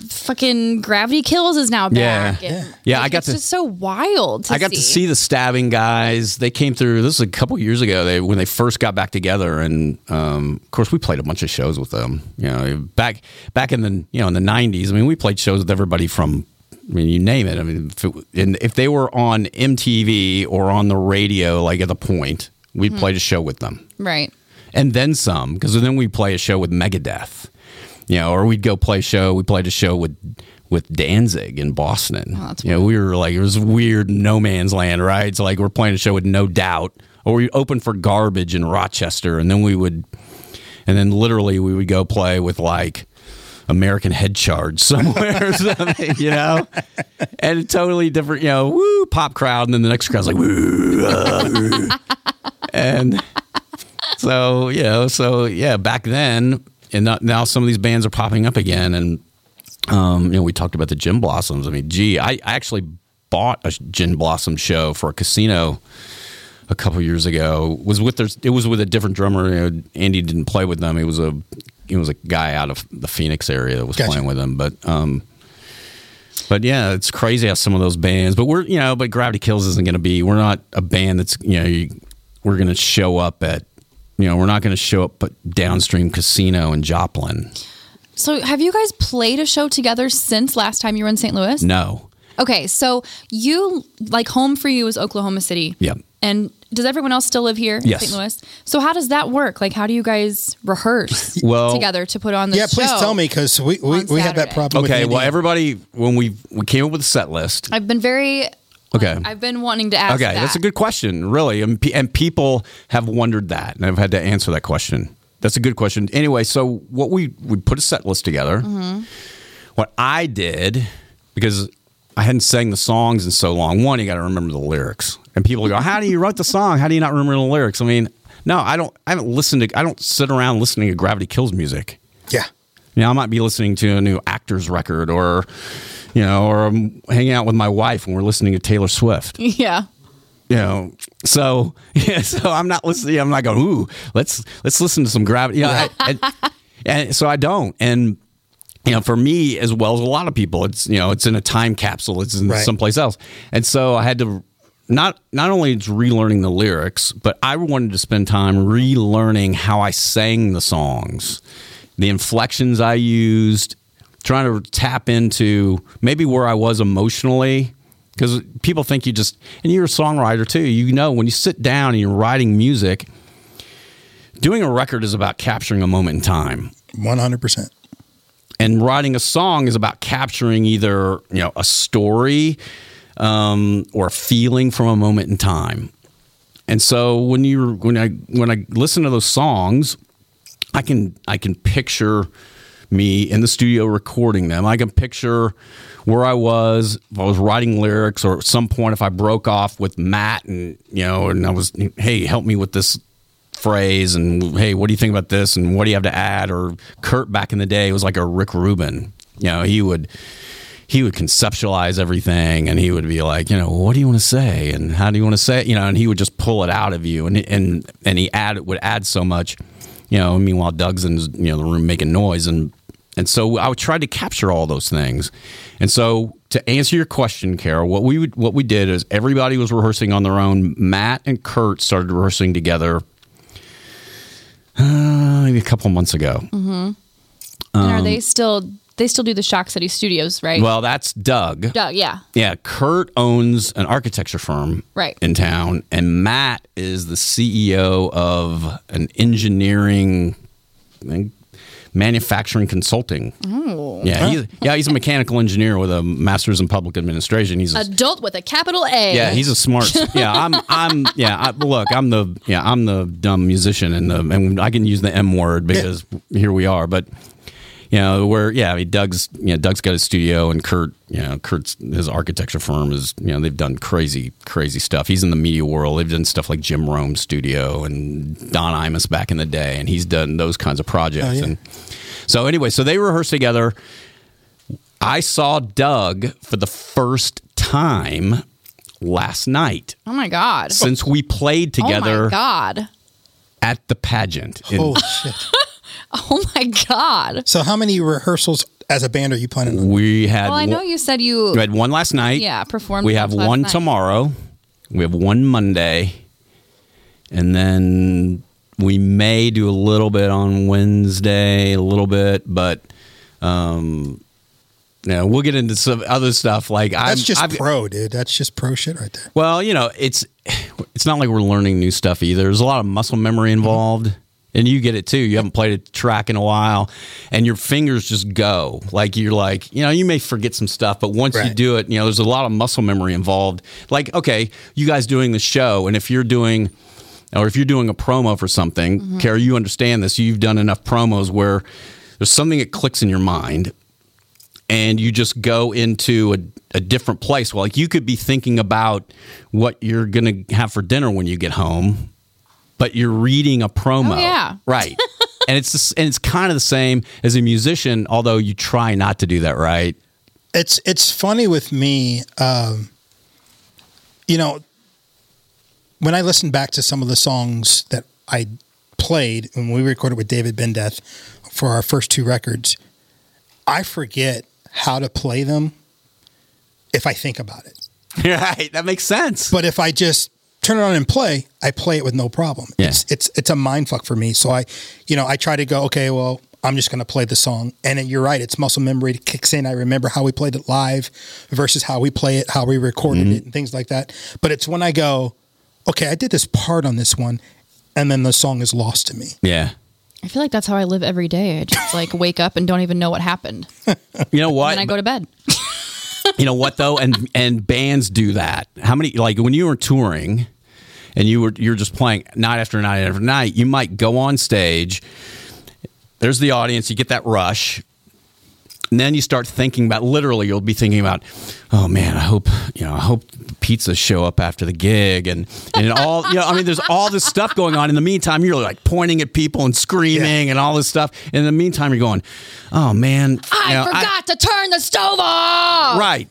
Fucking Gravity Kills is now back. Yeah, and, yeah. yeah like, I got it's to, just so wild. To I got see. to see the Stabbing guys. They came through. This was a couple years ago. They when they first got back together, and um, of course we played a bunch of shows with them. You know, back back in the you know in the nineties. I mean, we played shows with everybody from. I mean, you name it. I mean, if, it, and if they were on M T V or on the radio, like at the point, we mm-hmm. played a show with them. Right. And then some, because then we play a show with Megadeth, you know, or we'd go play a show. We played a show with with Danzig in Boston. Oh, that's you know, we were like, it was weird no man's land, right? It's so like we're playing a show with No Doubt, or we opened for Garbage in Rochester. And then we would, and then literally we would go play with like, American Head Charge somewhere or something, you know? And a totally different, you know, woo, pop crowd. And then the next crowd's like, woo. Uh, and so, you know, so yeah, back then, and now some of these bands are popping up again. And, um, you know, we talked about the Gin Blossoms. I mean, gee, I, I actually bought a Gin Blossom show for a casino a couple years ago. It was with their, it was with a different drummer. You know, Andy didn't play with them. It was a, He was a guy out of the Phoenix area that was gotcha. playing with him, but um, but yeah, it's crazy how some of those bands. But we're you know, but Gravity Kills isn't going to be. We're not a band that's you know you, we're going to show up at you know we're not going to show up at Downstream Casino in Joplin. So have you guys played a show together since last time you were in Saint Louis? No. Okay, so you like home for you is Oklahoma City. Yep. And does everyone else still live here in yes. Saint Louis? So how does that work? Like, how do you guys rehearse well, together to put on this yeah, show? Yeah, please tell me, because we, we, we had that problem okay, with Okay, well, everybody, when we we came up with a set list. I've been very... Okay. Like, I've been wanting to ask okay, that. Okay, that's a good question, really. And, pe- and people have wondered that, and I've had to answer that question. That's a good question. Anyway, so what we... We put a set list together. Mm-hmm. What I did, because... I hadn't sang the songs in so long. One, you got to remember the lyrics. And people go, how do you write the song? How do you not remember the lyrics? I mean, no, I don't. I haven't listened to. I don't sit around listening to Gravity Kills music. Yeah. You know, I might be listening to a new Actors record, or you know, or I'm hanging out with my wife and we're listening to Taylor Swift. Yeah. You know, so yeah, so I'm not listening. I'm not going. Ooh, let's let's listen to some Gravity. You know, I, I, and so I don't. And you know, for me, as well as a lot of people, it's, you know, it's in a time capsule. It's in right. someplace else. And so I had to not not only it's relearning the lyrics, but I wanted to spend time relearning how I sang the songs, the inflections I used, trying to tap into maybe where I was emotionally. Because people think you just, and you're a songwriter too, you know, when you sit down and you're writing music, doing a record is about capturing a moment in time. one hundred percent. And writing a song is about capturing either, you know, a story um, or a feeling from a moment in time. And so when you when I when I listen to those songs, I can I can picture me in the studio recording them. I can picture where I was if I was writing lyrics, or at some point if I broke off with Matt and you know, and I was, hey, help me with this phrase, and hey, what do you think about this, and what do you have to add? Or Kurt back in the day was like a Rick Rubin, you know, he would he would conceptualize everything, and he would be like, you know, what do you want to say, and how do you want to say it? You know, and he would just pull it out of you, and and and he add would add so much, you know. Meanwhile, Doug's in, you know, the room making noise, and and so I would try to capture all those things. And so to answer your question, Kara, what we would what we did is everybody was rehearsing on their own. Matt and Kurt started rehearsing together. Uh, maybe a couple months ago. Mm-hmm. Um, and are they still? They still do the Shock City Studios, right? Well, that's Doug. Doug, yeah, yeah. Kurt owns an architecture firm, right. in town, and Matt is the C E O of an engineering, I think, manufacturing consulting. Oh, yeah, he's, yeah. He's a mechanical engineer with a master's in public administration. He's a, adult with a capital A. Yeah, he's a smart. Yeah, I'm. I'm. Yeah, I, look, I'm the. Yeah, I'm the dumb musician, and the and I can use the M word because yeah. here we are, but. You know, where, yeah, I mean, Doug's, you know, Doug's got his studio, and Kurt, you know, Kurt's, his architecture firm is, you know, they've done crazy, crazy stuff. He's in the media world. They've done stuff like Jim Rome's studio and Don Imus back in the day, and he's done those kinds of projects. Oh, yeah. And so anyway, so they rehearsed together. I saw Doug for the first time last night. Oh, my God. Since we played together. Oh, my God. At the pageant. Oh, shit. Oh, my God. So how many rehearsals as a band are you planning on? We had... Well, I know you said you... We had one last night. Yeah, performed. We have one tomorrow. We have one Monday. And then we may do a little bit on Wednesday, a little bit, but... Um, you know, we'll get into some other stuff. Like That's I'm, just I've, pro, dude. That's just pro shit right there. Well, you know, it's it's not like we're learning new stuff either. There's a lot of muscle memory involved. Mm-hmm. And you get it too. You haven't played a track in a while, and your fingers just go. Like you're like, you know, you may forget some stuff, but once right. you do it, you know, there's a lot of muscle memory involved. Like, okay, you guys doing the show, and if you're doing, or if you're doing a promo for something, mm-hmm. Kara, you understand this. You've done enough promos where there's something that clicks in your mind, and you just go into a, a different place. Well, like you could be thinking about what you're gonna have for dinner when you get home. But you're reading a promo, oh, yeah. right? and it's just, and it's kind of the same as a musician, although you try not to do that, right? It's it's funny with me, um, you know, when I listen back to some of the songs that I played when we recorded with David Bendeth for our first two records, I forget how to play them if I think about it. Right, that makes sense. But if I just turn it on and play, I play it with no problem. Yeah. It's, it's, it's a mind fuck for me. So I, you know, I try to go, okay, well, I'm just going to play the song. And it, you're right. It's muscle memory that kicks in. I remember how we played it live versus how we play it, how we recorded mm-hmm. it and things like that. But it's when I go, okay, I did this part on this one. And then the song is lost to me. Yeah. I feel like that's how I live every day. I just like wake up and don't even know what happened. You know what? And then I go to bed. You know what though? And, and bands do that. How many, like when you were touring, and you were you're just playing night after night after night, you might go on stage, there's the audience, you get that rush, and then you start thinking about, literally you'll be thinking about, oh man, I hope, you know, I hope pizzas show up after the gig, and and all, you know, I mean, there's all this stuff going on. In the meantime, you're like pointing at people and screaming yeah. and all this stuff. And in the meantime, you're going, oh man, I you know, forgot I, to turn the stove off. Right.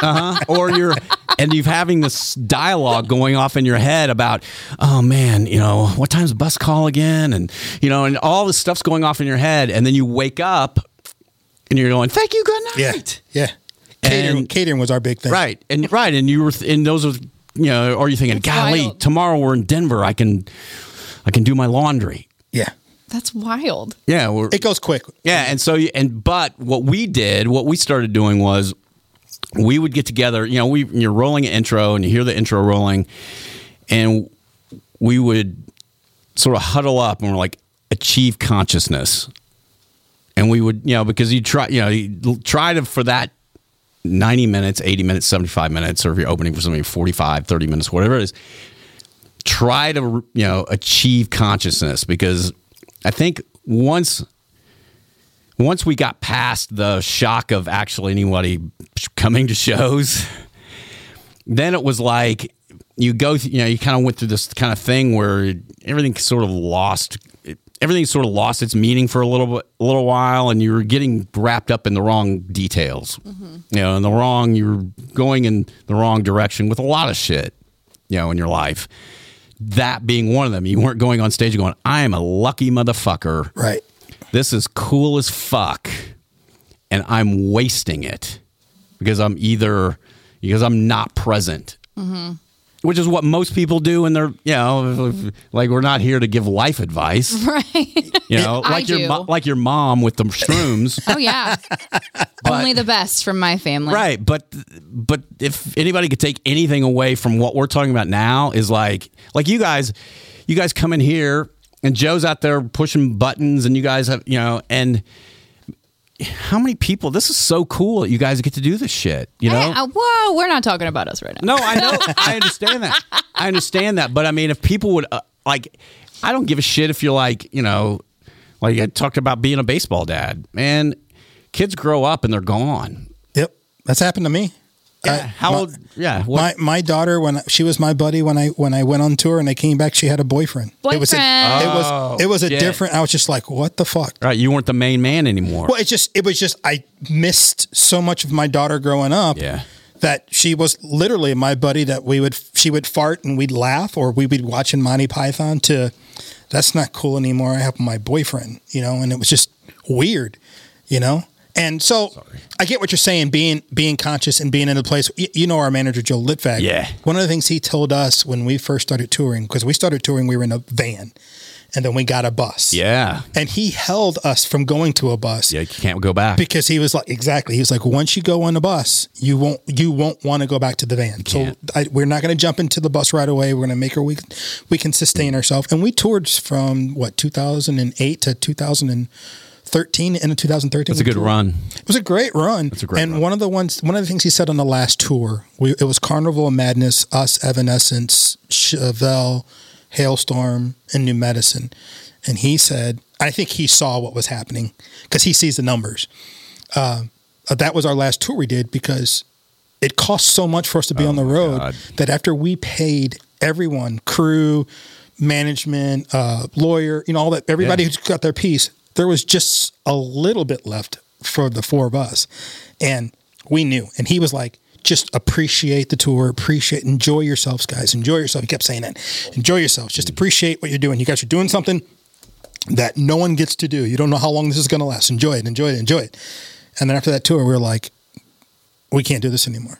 Uh-huh. Or you're, and you've having this dialogue going off in your head about, oh man, you know, what time's the bus call again? And, you know, and all this stuff's going off in your head. And then you wake up and you're going, thank you, good night. Yeah, yeah. Catering, and, catering was our big thing, right? And right, and you were, th- and those was, you know, or you thinking, that's golly, wild. Tomorrow we're in Denver, I can, I can do my laundry. Yeah, that's wild. Yeah, we're, it goes quick. Yeah, and so, and but what we did, what we started doing was, we would get together. You know, we you're rolling an intro, and you hear the intro rolling, and we would sort of huddle up, and we're like, achieve consciousness. And we would, you know, because you try, you know, you try to, for that ninety minutes, eighty minutes, seventy-five minutes, or if you're opening for something, forty-five, thirty minutes, whatever it is, try to, you know, achieve consciousness. Because I think once, once we got past the shock of actually anybody coming to shows, then it was like you go, th- you know, you kind of went through this kind of thing where everything sort of lost Everything sort of lost its meaning for a little a little while, and you were getting wrapped up in the wrong details. Mm-hmm. You know, in the wrong, you were going in the wrong direction with a lot of shit, you know, in your life. That being one of them. You weren't going on stage going, I am a lucky motherfucker. Right. This is cool as fuck, and I'm wasting it because I'm either, because I'm not present. Mm-hmm. Which is what most people do in their, you know, like, we're not here to give life advice. Right. You know, like I do. your like your mom with the shrooms. Oh, yeah. But, only the best from my family. Right. But but if anybody could take anything away from what we're talking about now is like, like you guys, you guys come in here and Joe's out there pushing buttons and you guys have, you know, and how many people? This is so cool that you guys get to do this shit. You know, hey, uh, whoa, we're not talking about us right now. No, I know, I understand that. I understand that, but I mean, if people would uh, like, I don't give a shit if you're like, you know, like I talked about being a baseball dad. Man, kids grow up and they're gone. Yep, that's happened to me. Yeah, I, how my, old? Yeah, what? my my daughter when she was my buddy when I when I went on tour and I came back, she had a boyfriend. Boyfriend. It was a, oh, it was it was a yeah. different. I was just like, what the fuck? Right, you weren't the main man anymore. Well, it just it was just I missed so much of my daughter growing up. Yeah. That she was literally my buddy. That we would she would fart and we'd laugh, or we'd be watching Monty Python. To that's not cool anymore. I have my boyfriend, you know, and it was just weird, you know. And so Sorry. I get what you're saying, being being conscious and being in a place. You, you know our manager, Joe Litvak. Yeah. One of the things he told us when we first started touring, because we started touring, we were in a van, and then we got a bus. Yeah. And he held us from going to a bus. Yeah, you can't go back. Because he was like, exactly. He was like, once you go on a bus, you won't you won't want to go back to the van. So I, we're not going to jump into the bus right away. We're going to make our we, we can sustain ourselves. And we toured from, what, two thousand eight to two thousand four. Thirteen in two thousand thirteen. It's a good toured. run. It was a great run. It's a great and run. one of the ones, one of the things he said on the last tour, we, it was Carnival of Madness, us, Evanescence, Chevelle, Hailstorm, and New Medicine. And he said, I think he saw what was happening because he sees the numbers. Uh, that was our last tour we did because it cost so much for us to be oh on the road God. that after we paid everyone, crew, management, uh, lawyer, you know, all that, everybody yeah. who's got their piece. There was just a little bit left for the four of us. And we knew. And he was like, just appreciate the tour. Appreciate, enjoy yourselves, guys. Enjoy yourself. He kept saying that. Enjoy yourselves. Just appreciate what you're doing. You guys are doing something that no one gets to do. You don't know how long this is going to last. Enjoy it. Enjoy it. Enjoy it. And then after that tour, we were like, we can't do this anymore.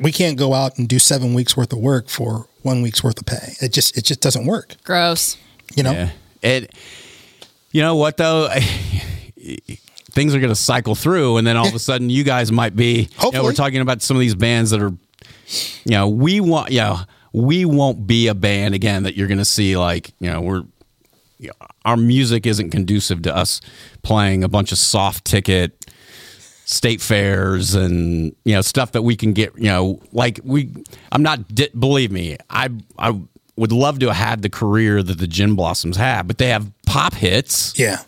We can't go out and do seven weeks worth of work for one week's worth of pay. It just, it just doesn't work. Gross. You know? Yeah. It... You know what, though? Things are going to cycle through, and then all of a sudden, you guys might be... Hopefully. You know, we're talking about some of these bands that are... You know, we want, you know, we won't be a band, again, that you're going to see, like, you know, we're... You know, our music isn't conducive to us playing a bunch of soft-ticket state fairs and, you know, stuff that we can get, you know, like, we... I'm not... Believe me, I... I would love to have had the career that the Gin Blossoms have, but they have pop hits. Yeah.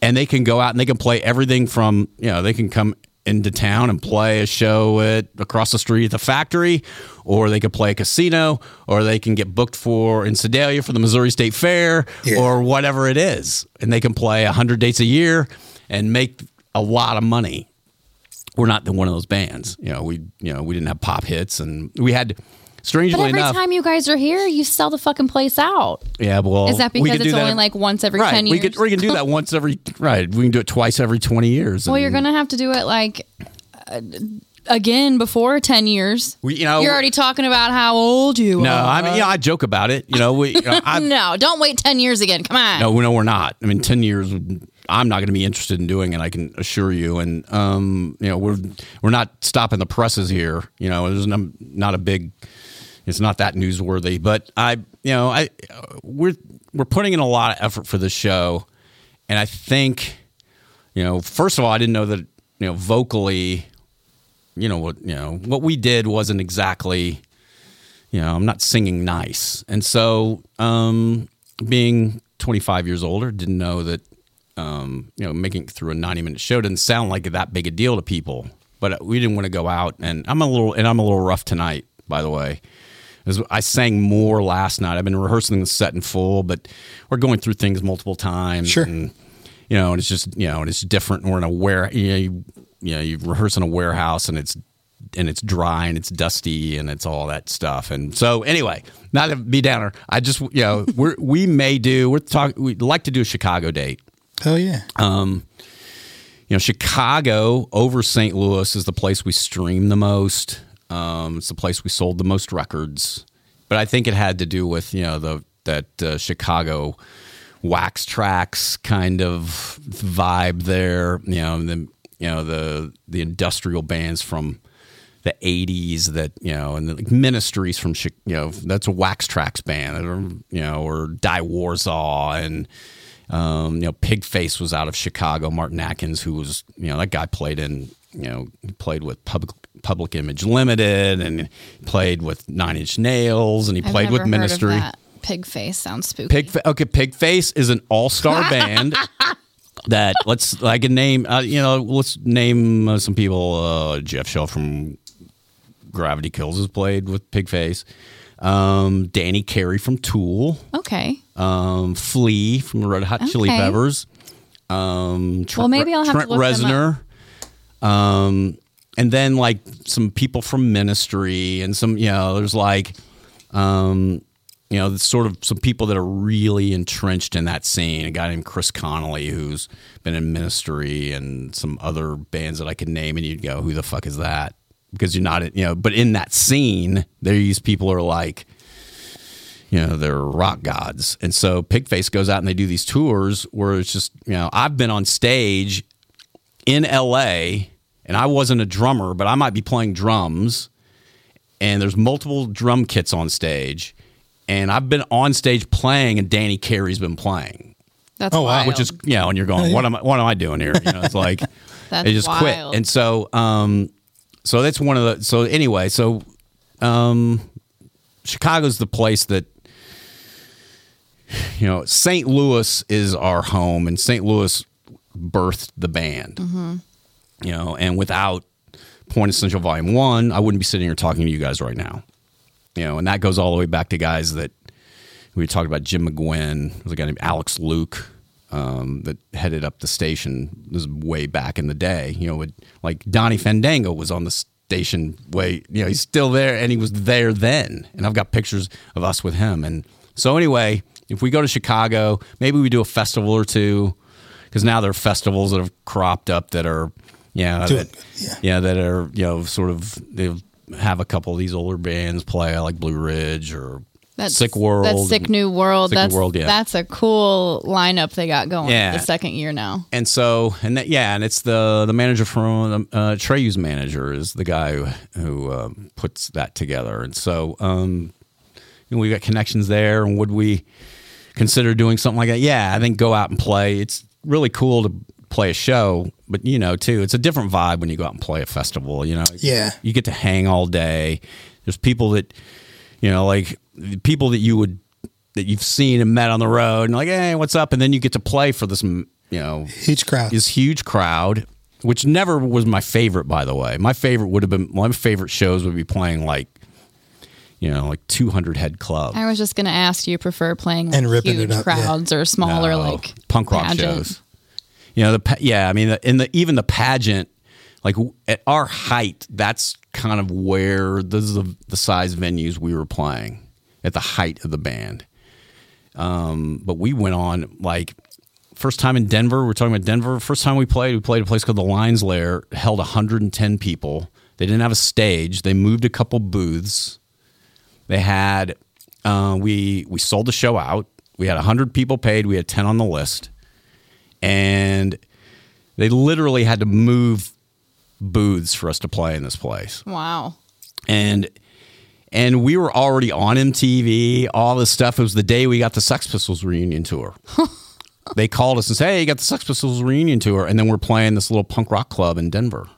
And they can go out and they can play everything from, you know, they can come into town and play a show at across the street at the Factory, or they could play a casino, or they can get booked for in Sedalia for the Missouri State Fair yeah. or whatever it is. And they can play a hundred dates a year and make a lot of money. We're not one of those bands. You know, we, you know, we didn't have pop hits, and we had Strangely enough. But every enough, time you guys are here, you sell the fucking place out. Yeah, well. Is that because it's only like once every right. ten years? We can, we can do that once every, right. We can do it twice every twenty years. Well, and, you're going to have to do it like uh, again before ten years. We, you know, you're already talking about how old you no, are. No, I mean, you know, I joke about it. You know, we. You know, no, don't wait ten years again. Come on. No, no, we're not. I mean, ten years, I'm not going to be interested in doing it, I can assure you. And, um, you know, we're, we're not stopping the presses here. You know, there's no, not a big... It's not that newsworthy, but I, you know, I, we're, we're putting in a lot of effort for this show. And I think, you know, first of all, I didn't know that, you know, vocally, you know, what, you know, what we did wasn't exactly, you know, I'm not singing nice. And so, um, being twenty-five years older, didn't know that, um, you know, making it through a ninety minute show didn't sound like that big a deal to people, but we didn't want to go out and I'm a little, and I'm a little rough tonight, by the way. I sang more last night. I've been rehearsing the set in full, but we're going through things multiple times. Sure. And, you know, and it's just, you know, and it's different. We're in a warehouse, you know, you, you know, you rehearse in a warehouse and it's, and it's dry and it's dusty and it's all that stuff. And so anyway, not to be downer. I just, you know, we're, we may do, we're talking, we'd like to do a Chicago date. Oh yeah. Um, you know, Chicago over Saint Louis is the place we stream the most. Um, it's the place we sold the most records, but I think it had to do with, you know, the that uh, Chicago wax tracks kind of vibe there. You know, the you know the the industrial bands from the eighties that, you know, and the like, Ministries from, you know, that's a wax tracks band, or, you know, or Die Warsaw, and um, you know, Pigface was out of Chicago. Martin Atkins, who was, you know, that guy played in, you know, played with Public Public Image Limited, and played with Nine Inch Nails, and he I've played with Ministry. Heard of that. Pigface sounds spooky. Pigfa- okay, Pigface is an all-star band that let's I can name. Uh, you know, let's name uh, some people. Uh, Jeff Scheel from Gravity Kills has played with Pigface. Um, Danny Carey from Tool. Okay. Um, Flea from the Red Hot okay. Chili Peppers. Um, Trent, well, maybe I'll have Trent to look Reznor. Them up. Um. And then, like, some people from Ministry and some, you know, there's, like, um, you know, sort of some people that are really entrenched in that scene. A guy named Chris Connolly, who's been in Ministry and some other bands that I could name, and you'd go, who the fuck is that? Because you're not, you know, but in that scene, these people are, like, you know, they're rock gods. And so Pigface goes out and they do these tours where it's just, you know, I've been on stage in L A, and I wasn't a drummer, but I might be playing drums. And there's multiple drum kits on stage. And I've been on stage playing, and Danny Carey's been playing. That's oh, wild. Which is, you know, and you're going, what am I, what am I doing here? You know, it's like, they just wild. Quit. And so, um, so that's one of the, so anyway, so um, Chicago's the place that, you know, Saint Louis is our home, and Saint Louis birthed the band. Mm-hmm. You know, and without Point Essential Volume One, I wouldn't be sitting here talking to you guys right now. You know, and that goes all the way back to guys that we talked about. Jim McGuinn, there was a guy named Alex Luke um, that headed up the station. This is way back in the day. You know, with, like Donnie Fandango was on the station way. You know, he's still there, and he was there then. And I've got pictures of us with him. And so anyway, if we go to Chicago, maybe we do a festival or two, because now there are festivals that have cropped up that are. Yeah, that, yeah, yeah, that are, you know, sort of, they have a couple of these older bands play, like Blue Ridge or that's, Sick World. That's Sick and, New World. Sick that's, New World, yeah. That's a cool lineup they got going yeah. The second year now. And so, and that, yeah, and it's the the manager from, uh, Treyu's manager is the guy who, who um, puts that together. And so, um, you know, we've got connections there, and would we consider doing something like that? Yeah, I think go out and play. It's really cool to play a show, but you know, too, it's a different vibe when you go out and play a festival, you know? Yeah. You get to hang all day. There's people that, you know, like people that you would, that you've seen and met on the road, and like, hey, what's up? And then you get to play for this, you know, huge crowd, this huge crowd, which never was my favorite, by the way. My favorite would have been, my favorite shows would be playing like, you know, like two hundred head club. I was just going to ask, do you prefer playing like, and huge up, crowds yeah. or smaller, no, like punk rock pageant shows? You know, the, yeah, I mean, the, in the, even the pageant like at our height, that's kind of where this is the, the size venues we were playing at the height of the band. Um, but we went on like first time in Denver. We're talking about Denver. First time we played, we played a place called the Lion's Lair, held one hundred ten people. They didn't have a stage. They moved a couple booths. They had, uh, we, we sold the show out. We had one hundred people paid. We had ten on the list. And they literally had to move booths for us to play in this place. Wow. And and we were already on M T V, all this stuff. It was the day we got the Sex Pistols reunion tour. They called us and said, hey, you got the Sex Pistols reunion tour. And then we're playing this little punk rock club in Denver.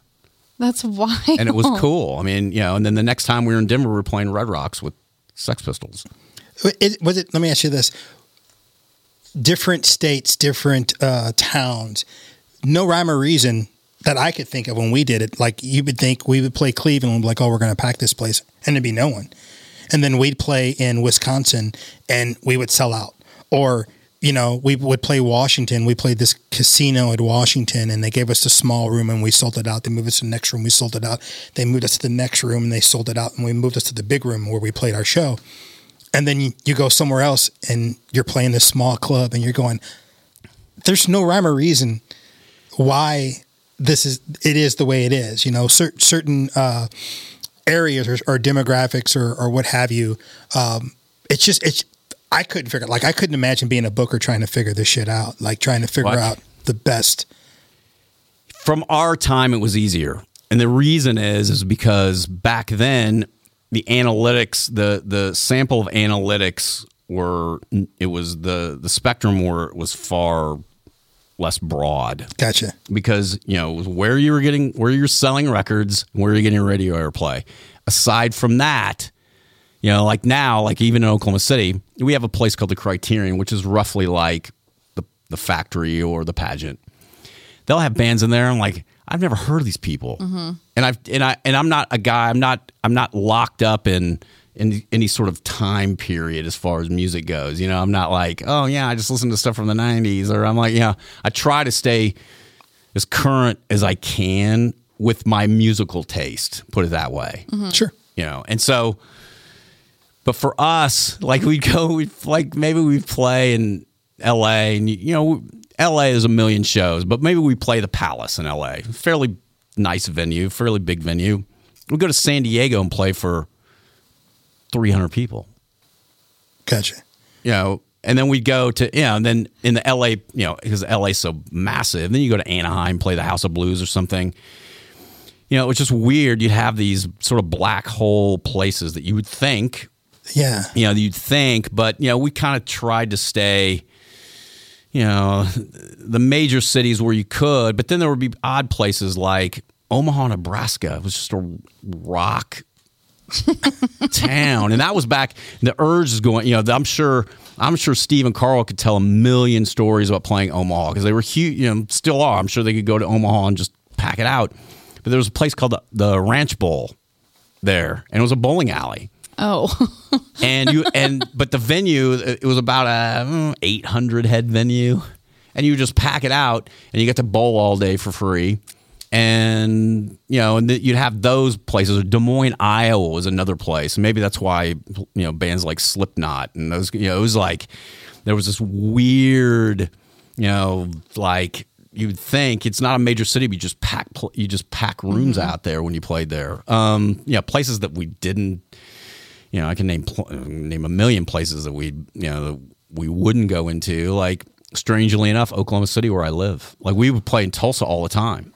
That's wild. And it was cool. I mean, you know, and then the next time we were in Denver, we were playing Red Rocks with Sex Pistols. It, was it? Let me ask you this. Different states, different uh, towns, no rhyme or reason that I could think of when we did it. Like you would think we would play Cleveland and be like, oh, we're going to pack this place. And there'd be no one. And then we'd play in Wisconsin and we would sell out. Or, you know, we would play Washington. We played this casino at Washington and they gave us a small room and we sold it out. They moved us to the next room. We sold it out. They moved us to the next room and they sold it out. And we moved us to the big room where we played our show. And then you, you go somewhere else and you're playing this small club and you're going, there's no rhyme or reason why this is, it is the way it is, you know, cer- certain, uh, areas or, or demographics or, or what have you. Um, it's just, it's, I couldn't figure it. Like, I couldn't imagine being a booker trying to figure this shit out, like trying to figure what? out the best. From our time, it was easier. And the reason is, is because back then the analytics, the, the sample of analytics were, it was the, the spectrum where it was far less broad. Gotcha. Because, you know, where you were getting, where you're selling records, where you're getting radio airplay. Aside from that, you know, like now, like even in Oklahoma City, we have a place called the Criterion, which is roughly like the the Factory or the Pageant. They'll have bands in there. I'm like, I've never heard of these people. Mm-hmm. And I've, and I, and I'm not a guy, I'm not, I'm not locked up in, in any sort of time period as far as music goes. You know, I'm not like, oh yeah, I just listen to stuff from the nineties, or I'm like, yeah, I try to stay as current as I can with my musical taste, put it that way. Mm-hmm. Sure. You know, and so, but for us, like we'd go, we'd like, maybe we'd play in L A and you know, L A is a million shows, but maybe we play the Palace in L A, fairly nice venue, fairly big venue. We go to San Diego and play for three hundred people. Gotcha. You know, and then we go to, you know, and then in the L A, you know, because L A's so massive, then you go to Anaheim, play the House of Blues or something. You know, it's just weird. You'd have these sort of black hole places that you would think, yeah, you know, you'd think, but, you know, we kind of tried to stay, you know, the major cities where you could, but then there would be odd places like Omaha, Nebraska. It was just a rock town, and that was back. The Urge is going. You know, I'm sure. I'm sure Steve and Carl could tell a million stories about playing Omaha because they were huge. You know, still are. I'm sure they could go to Omaha and just pack it out. But there was a place called the, the Ranch Bowl there, and it was a bowling alley. Oh, and you and but the venue it was about a eight hundred head venue, and you just pack it out, and you get to bowl all day for free. And, you know, and you'd have those places. Des Moines, Iowa was another place. Maybe that's why, you know, bands like Slipknot and those, you know, it was like, there was this weird, you know, like you'd think it's not a major city, but you just pack, you just pack rooms mm-hmm. out there when you played there. Um, yeah, you know, places that we didn't, you know, I can name, name a million places that we, you know, that we wouldn't go into. Like, strangely enough, Oklahoma City, where I live, like we would play in Tulsa all the time.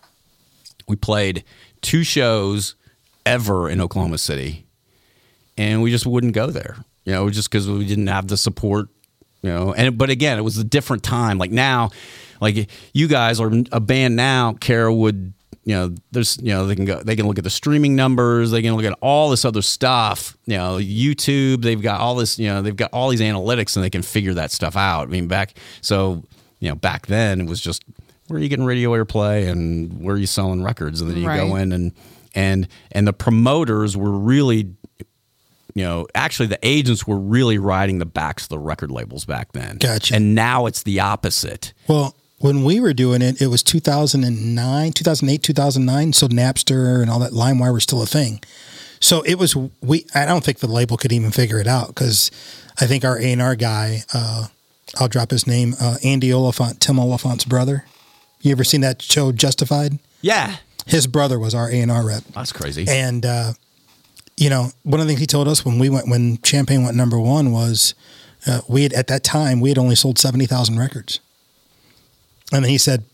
We played two shows ever in Oklahoma City, and we just wouldn't go there, you know, just because we didn't have the support, you know. And but again, it was a different time. Like now, like you guys are a band now. Kara would, you know, there's, you know, they can go, they can look at the streaming numbers, they can look at all this other stuff, you know, YouTube. They've got all this, you know, they've got all these analytics, and they can figure that stuff out. I mean, back so, you know, back then it was just, where are you getting radio airplay and where are you selling records? And then you right. go in and, and, and the promoters were really, you know, actually the agents were really riding the backs of the record labels back then. Gotcha. And now it's the opposite. Well, when we were doing it, it was two thousand nine, two thousand eight, two thousand nine. So Napster and all that, LimeWire was still a thing. So it was, we, I don't think the label could even figure it out, because I think our A and R guy, uh, I'll drop his name, uh, Andy Oliphant, Tim Oliphant's brother. You ever seen that show Justified? Yeah. His brother was our A and R rep. That's crazy. And, uh, you know, one of the things he told us when we went, when Champagne went number one was, uh, we had, at that time, we had only sold seventy thousand records. And then he said,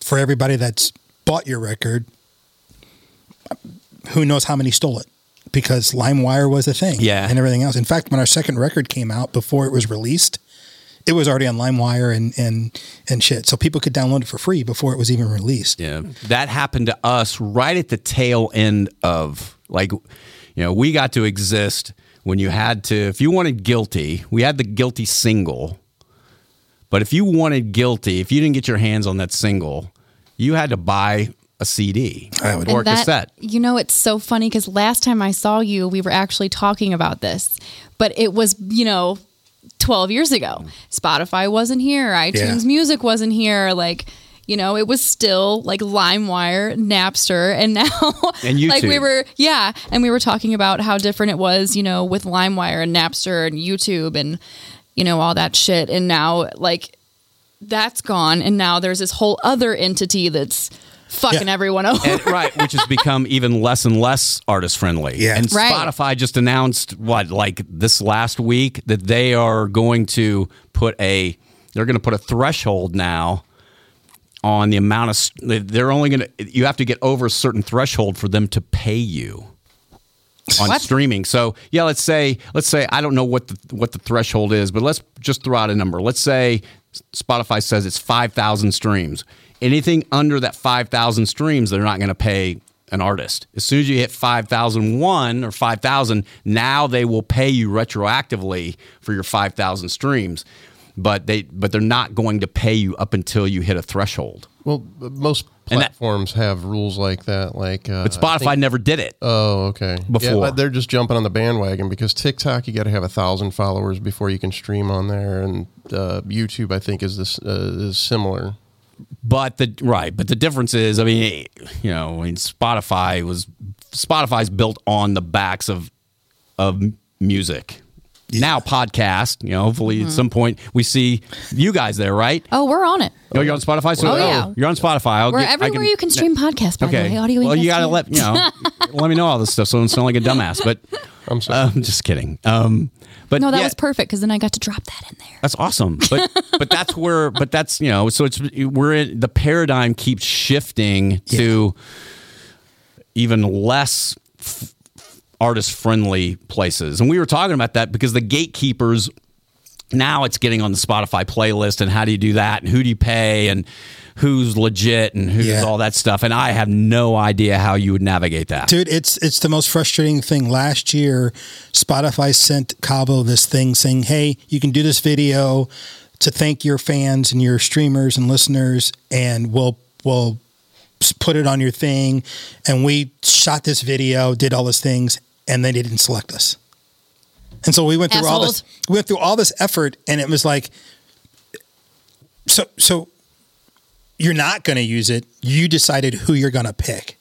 for everybody that's bought your record, who knows how many stole it, because LimeWire was a thing, yeah, and everything else. In fact, when our second record came out, before it was released, it was already on LimeWire and, and, and shit. So people could download it for free before it was even released. Yeah. That happened to us right at the tail end of, like, you know, we got to exist when you had to, if you wanted Guilty, we had the Guilty single, but if you wanted Guilty, if you didn't get your hands on that single, you had to buy a C D or a cassette. You know, it's so funny, because last time I saw you, we were actually talking about this, but it was, you know, twelve years ago. Spotify wasn't here. iTunes yeah. Music wasn't here. Like, you know, it was still like LimeWire, Napster, and now and YouTube. Like we were, yeah. And we were talking about how different it was, you know, with LimeWire and Napster and YouTube and, you know, all that shit. And now, like, that's gone. And now there's this whole other entity that's fucking yeah. everyone over. And, right, which has become even less and less artist-friendly. Yeah. And right. Spotify just announced, what, like this last week, that they are going to put a, they're going to put a threshold now on the amount of, they're only going to, you have to get over a certain threshold for them to pay you on what? Streaming. So, yeah, let's say, let's say, I don't know what the, what the threshold is, but let's just throw out a number. Let's say Spotify says it's five thousand streams. Anything under that five thousand streams, they're not going to pay an artist. As soon as you hit five thousand one or five thousand, now they will pay you retroactively for your five thousand streams. But, they, but they're not going to pay you up until you hit a threshold. Well, most platforms that, have rules like that. Like, uh, but Spotify think, never did it. Oh, okay. Before. Yeah, but they're just jumping on the bandwagon, because TikTok, you got to have one thousand followers before you can stream on there. And uh, YouTube, I think, is this uh, is similar. But the right, but the difference is, I mean, you know, I mean, Spotify was Spotify's built on the backs of of music. Yeah. Now podcast, you know, hopefully mm-hmm. at some point we see you guys there, right? Oh, we're on it. Oh, you're on Spotify. So, oh, yeah. Oh, you're on Spotify. I'll we're get, everywhere can, you can stream podcasts. By okay. The way. Audio well, you gotta let you know, let me know all this stuff, so I don't sound like a dumbass. But I'm sorry. Um, just kidding. Um, but no, that yeah, was perfect, because then I got to drop that in there. That's awesome. But but that's where. But that's you know. So it's we're in, the paradigm keeps shifting yeah. to even less F- artist-friendly places. And we were talking about that, because the gatekeepers, now it's getting on the Spotify playlist, and how do you do that, and who do you pay, and who's legit, and who's yeah. all that stuff. And I have no idea how you would navigate that. Dude, it's it's the most frustrating thing. Last year, Spotify sent Cavo this thing saying, hey, you can do this video to thank your fans and your streamers and listeners, and we'll we'll put it on your thing. And we shot this video, did all those things, and they didn't select us. And so we went through Assholes. all this, we went through all this effort, and it was like, so, so you're not going to use it. You decided who you're going to pick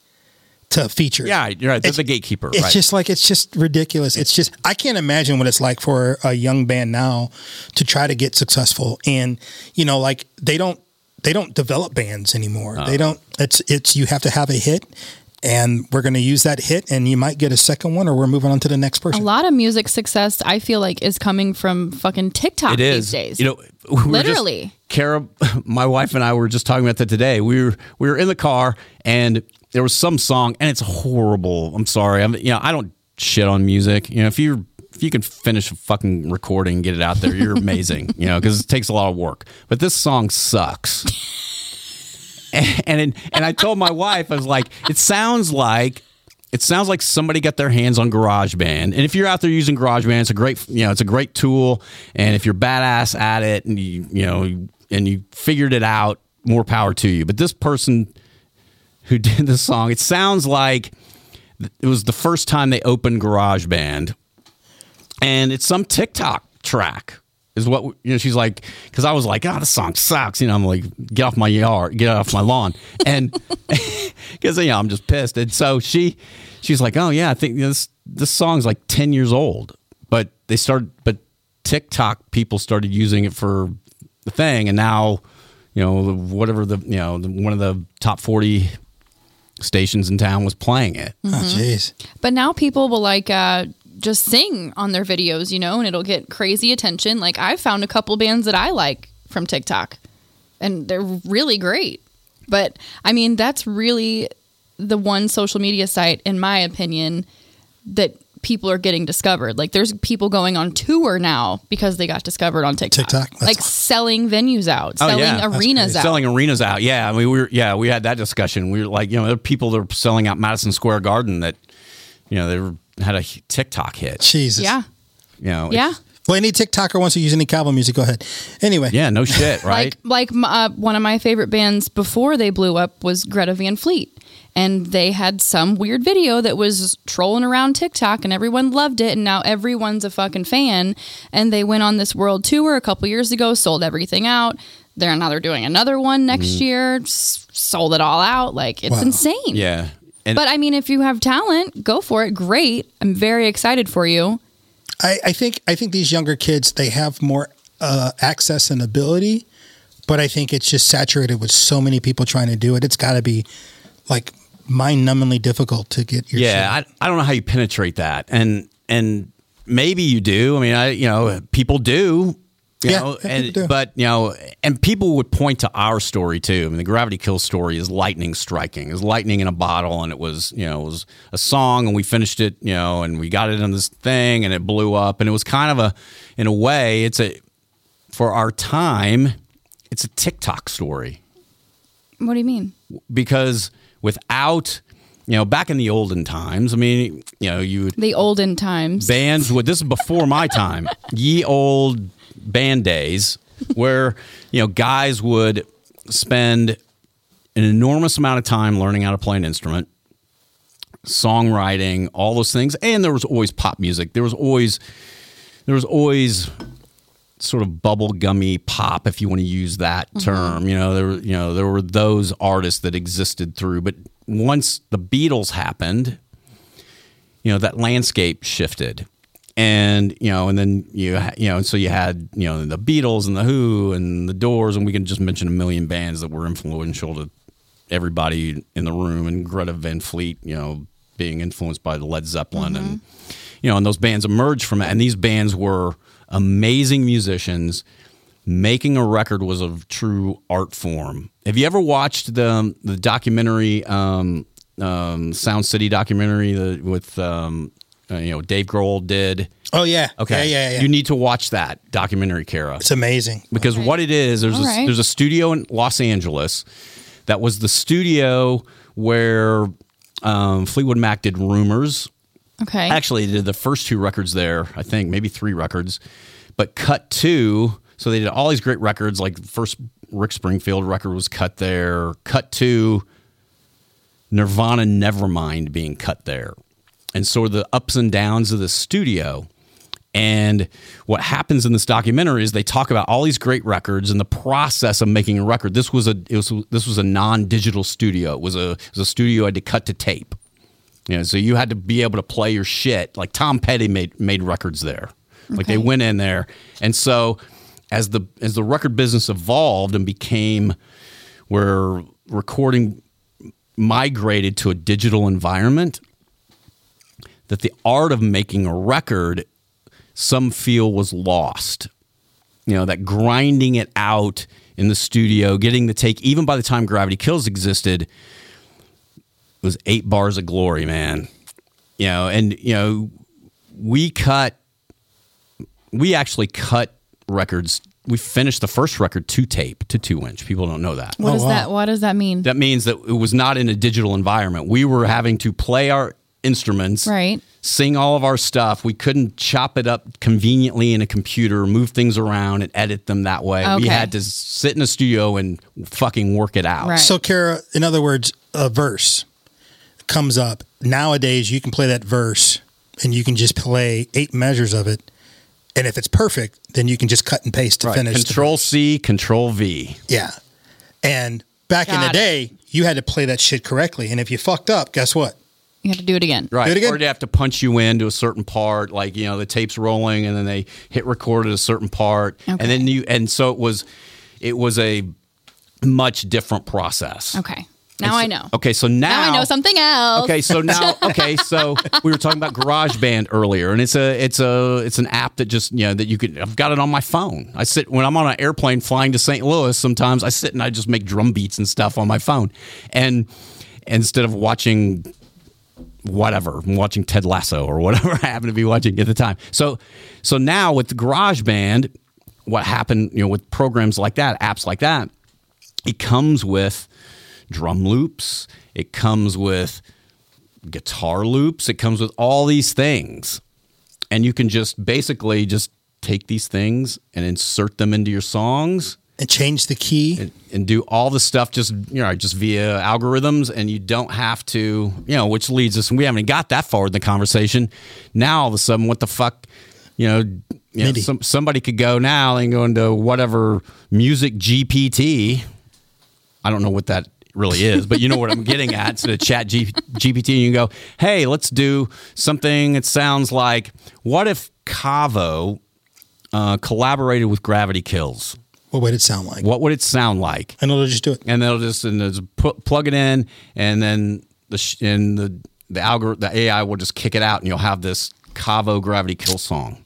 to feature. Yeah, you're right. That's a gatekeeper. It's right. just like, it's just ridiculous. It's just, I can't imagine what it's like for a young band now to try to get successful. And, you know, like they don't, they don't develop bands anymore. Uh, they don't, it's, it's, you have to have a hit, and we're going to use that hit, and you might get a second one, or we're moving on to the next person. A lot of music success, I feel like, is coming from fucking TikTok these days. You know, we literally. Just, Kara, my wife and I were just talking about that today. We were, we were in the car, and there was some song, and it's horrible. I'm sorry. I'm, you know, I don't shit on music. You know, if you're, if you can finish a fucking recording and get it out there, you're amazing, you know, because it takes a lot of work. But this song sucks. And, and and I told my wife, I was like, it sounds like it sounds like somebody got their hands on GarageBand. And if you're out there using GarageBand, it's a great, you know, it's a great tool. And if you're badass at it, and you you know, and you figured it out, more power to you. But this person who did this song, it sounds like it was the first time they opened GarageBand. And it's some TikTok track. is what, you know, she's like, because I was like, oh, this song sucks. You know, I'm like, get off my yard, get off my lawn. And because, you know, I'm just pissed. And so she, she's like, oh, yeah, I think this, this song's like ten years old. But they started, but TikTok people started using it for the thing. And now, you know, whatever the, you know, one of the top forty stations in town was playing it. Mm-hmm. Oh, jeez. But now people will like, uh, just sing on their videos, you know, and it'll get crazy attention. Like, I found a couple bands that I like from TikTok, and they're really great. But I mean, that's really the one social media site, in my opinion, that people are getting discovered. Like, there's people going on tour now because they got discovered on TikTok. TikTok like awesome. Selling venues out, selling oh, yeah. arenas out. Selling arenas out. Yeah. I mean, we were, yeah, we had that discussion. We were like, you know, there are people that are selling out Madison Square Garden that, you know, they were, had a TikTok hit. Jesus. Yeah. You know, yeah. Well, any TikToker wants to use any Cabo music, go ahead. Anyway. Yeah, no shit, right? like like uh, one of my favorite bands before they blew up was Greta Van Fleet. And they had some weird video that was trolling around TikTok, and everyone loved it. And now everyone's a fucking fan. And they went on this world tour a couple years ago, sold everything out. They're now they're doing another one next mm. year, sold it all out. Like, it's wow. insane. Yeah. And but I mean, if you have talent, go for it. Great. I'm very excited for you. I, I think I think these younger kids, they have more uh, access and ability, but I think it's just saturated with so many people trying to do it. It's got to be like mind-numbingly difficult to get your yeah, shit. I, I don't know how you penetrate that. And and maybe you do. I mean, I you know, people do. You yeah, know, and, but you know, and people would point to our story too. I mean, the Gravity Kills story is lightning striking. It was lightning in a bottle, and it was, you know, it was a song, and we finished it, you know, and we got it on this thing, and it blew up. And it was kind of a, in a way, it's a, for our time, it's a TikTok story. What do you mean? Because without, you know, back in the olden times, I mean, you know, you the olden times bands would. This is before my time. Ye old. Band days where, you know, guys would spend an enormous amount of time learning how to play an instrument, songwriting, all those things. And there was always pop music. There was always, there was always sort of bubblegummy pop, if you want to use that term. Mm-hmm. You know, there were, you know, there were those artists that existed through, but once the Beatles happened, you know, that landscape shifted. And, you know, and then, you you know, so you had, you know, the Beatles and the Who and the Doors, and we can just mention a million bands that were influential to everybody in the room, and Greta Van Fleet, you know, being influenced by Led Zeppelin. Mm-hmm. And, you know, and those bands emerged from it. And these bands were amazing musicians. Making a record was a true art form. Have you ever watched the the documentary, um, um, Sound City documentary that, with... Um, Uh, you know, Dave Grohl did. Oh, yeah. Okay. Yeah, yeah, yeah. You need to watch that documentary, Kara. It's amazing. Because okay. what it is, there's a, right. there's a studio in Los Angeles that was the studio where um, Fleetwood Mac did Rumors. Okay. Actually, they did the first two records there, I think, maybe three records, but cut two. So they did all these great records, like the first Rick Springfield record was cut there, cut two, Nirvana Nevermind being cut there. And sort of the ups and downs of the studio. And what happens in this documentary is they talk about all these great records and the process of making a record. This was a it was this was a non-digital studio. It was a it was a studio had to cut to tape. You know, so you had to be able to play your shit. Like Tom Petty made made records there. Okay. Like they went in there. And so as the as the record business evolved and became where recording migrated to a digital environment, that the art of making a record, some feel was lost. You know, that grinding it out in the studio, getting the take, even by the time Gravity Kills existed, was eight bars of glory, man. You know, and, you know, we cut, we actually cut records. We finished the first record to tape, to two inch. People don't know that. What, oh, is wow. that, what does that mean? That means that it was not in a digital environment. We were having to play our instruments, right? Sing all of our stuff. We couldn't chop it up conveniently in a computer, move things around and edit them that way. Okay. We had to sit in a studio and fucking work it out. Right. So, Kara, in other words, a verse comes up. Nowadays, you can play that verse and you can just play eight measures of it And if it's perfect, then you can just cut and paste to right. finish. Control C, Control V. Yeah. And back Got in the it. day, you had to play that shit correctly. And if you fucked up, guess what? You have to do it again. Right. Do it again? Or they have to punch you into a certain part, like, you know, the tape's rolling and then they hit record at a certain part. Okay. And then you, and so it was, it was a much different process. Okay. Now so, I know. Okay, so now, now I know something else. Okay, so now okay, so we were talking about GarageBand earlier, and it's a it's a it's an app that just, you know, that you could I've got it on my phone. I sit when I'm on an airplane flying to Saint Louis, sometimes I sit and I just make drum beats and stuff on my phone. And, and instead of watching whatever, I'm watching Ted Lasso or whatever I happen to be watching at the time. So so now with the GarageBand, what happened, you know, with programs like that, apps like that, it comes with drum loops, it comes with guitar loops, it comes with all these things. And you can just basically just take these things and insert them into your songs. And change the key. And, and do all the stuff just, you know, just via algorithms, and you don't have to, you know, which leads us, and we haven't got that far in the conversation. Now all of a sudden, what the fuck, you know, you know some, somebody could go now and go into whatever music G P T. I don't know what that really is, but you know what I'm getting at. It's the chat G P T, and you can go, hey, let's do something that sounds like, what if Cavo uh, collaborated with Gravity Kills? What would it sound like? What would it sound like? And they'll just do it. And they'll just, and they'll just put, plug it in, and then the sh- and the the, algor- the A I will just kick it out, and you'll have this Cavo Gravity Kills song.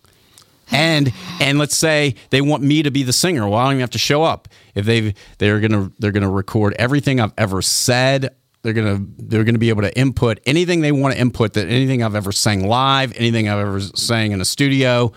And and let's say they want me to be the singer. Well, I don't even have to show up. If they they're gonna they're gonna record everything I've ever said. They're gonna they're gonna be able to input anything they want to input. That anything I've ever sang live, anything I've ever sang in a studio,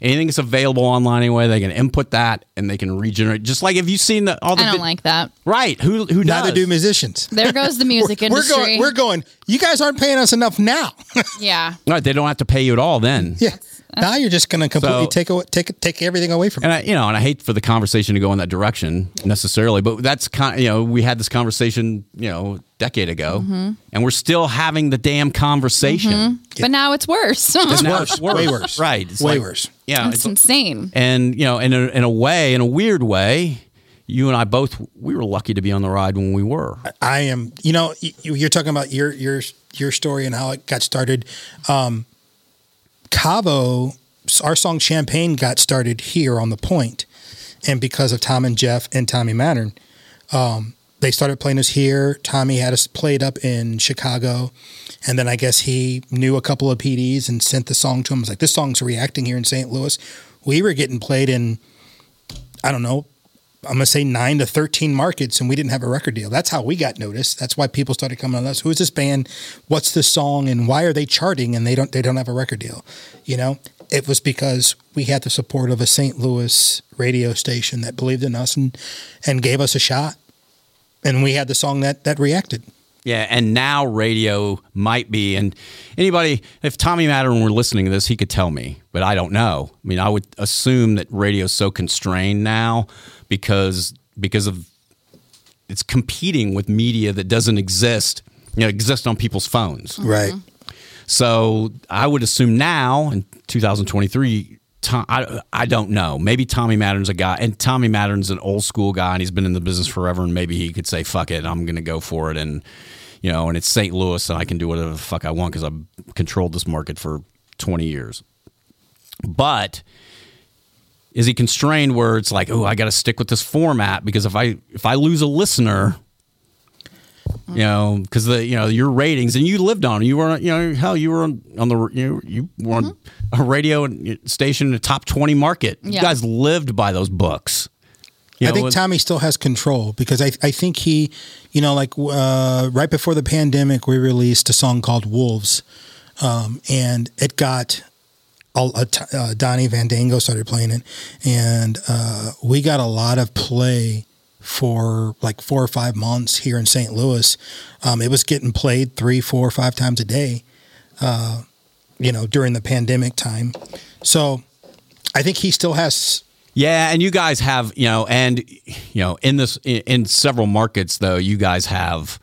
anything that's available online anyway. They can input that and they can regenerate. Just like if you've seen the all the I don't vi- like that. Right? Who who does? Neither do musicians. There goes the music we're, industry. We're going. We're going. You guys aren't paying us enough now. Yeah. Right. They don't have to pay you at all then. Yeah. That's- Now you're just going to completely so, take away, take take everything away from. And I, you know, and I hate for the conversation to go in that direction necessarily, but that's kind. You know, we had this conversation, you know, a decade ago, mm-hmm. and we're still having the damn conversation. Mm-hmm. Yeah. But now it's worse. It's worse. worse. Way worse. Right. It's way like, worse. Yeah, you know, it's insane. And you know, in a, in a way, in a weird way, you and I both we were lucky to be on the ride when we were. I, I am. You know, you're talking about your your your story and how it got started. Um, Cavo, our song Champagne got started here on the Point, and because of Tom and Jeff and Tommy Mattern, um, they started playing us here. Tommy had us played up in Chicago, and then I guess he knew a couple of P Ds and sent the song to him. I was like, this song's reacting here in Saint Louis. We were getting played in, I don't know, I'm going to say nine to thirteen markets, and we didn't have a record deal. That's how we got noticed. That's why people started coming on us. Who is this band? What's this song? And why are they charting? And they don't, they don't have a record deal. You know, it was because we had the support of a Saint Louis radio station that believed in us and, and gave us a shot. And we had the song that, that reacted. Yeah. And now radio might be, and anybody, if Tommy Mattern were listening to this, he could tell me, but I don't know. I mean, I would assume that radio is so constrained now because, because of it's competing with media that doesn't exist, you know, exist on people's phones. Right. So I would assume now in two thousand twenty-three, Tom, I, I don't know. Maybe Tommy Mattern's a guy, and Tommy Mattern's an old school guy, and he's been in the business forever, and maybe he could say, fuck it, I'm going to go for it, and you know, and it's Saint Louis, and I can do whatever the fuck I want because I've controlled this market for twenty years. But is he constrained where it's like, oh, I got to stick with this format because if I if I lose a listener, you know, because the you know your ratings and you lived on you were you know hell you were on, on the you you were on mm-hmm. a radio station in a top twenty market. Yeah. You guys lived by those books. You I know, think Tommy still has control because I I think he you know like uh, right before the pandemic we released a song called Wolves, um, and it got a, a, uh, Donnie Fandango started playing it, and uh, we got a lot of play for like four or five months here in Saint Louis. Um, it was getting played three, four, five times a day, uh, you know, during the pandemic time. So I think he still has. Yeah. And you guys have, you know, and, you know, in this, in, in several markets though, you guys have,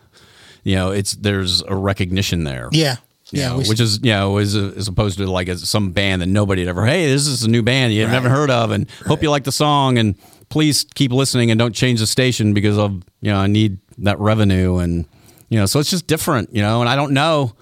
you know, it's, there's a recognition there. Yeah. yeah, know, which is, you know, as, as opposed to like some band that nobody had ever, hey, this is a new band you right. haven't heard of, and right. hope you like the song, and please keep listening and don't change the station because of, you know, I need that revenue, and, you know, so it's just different, you know, and I don't know,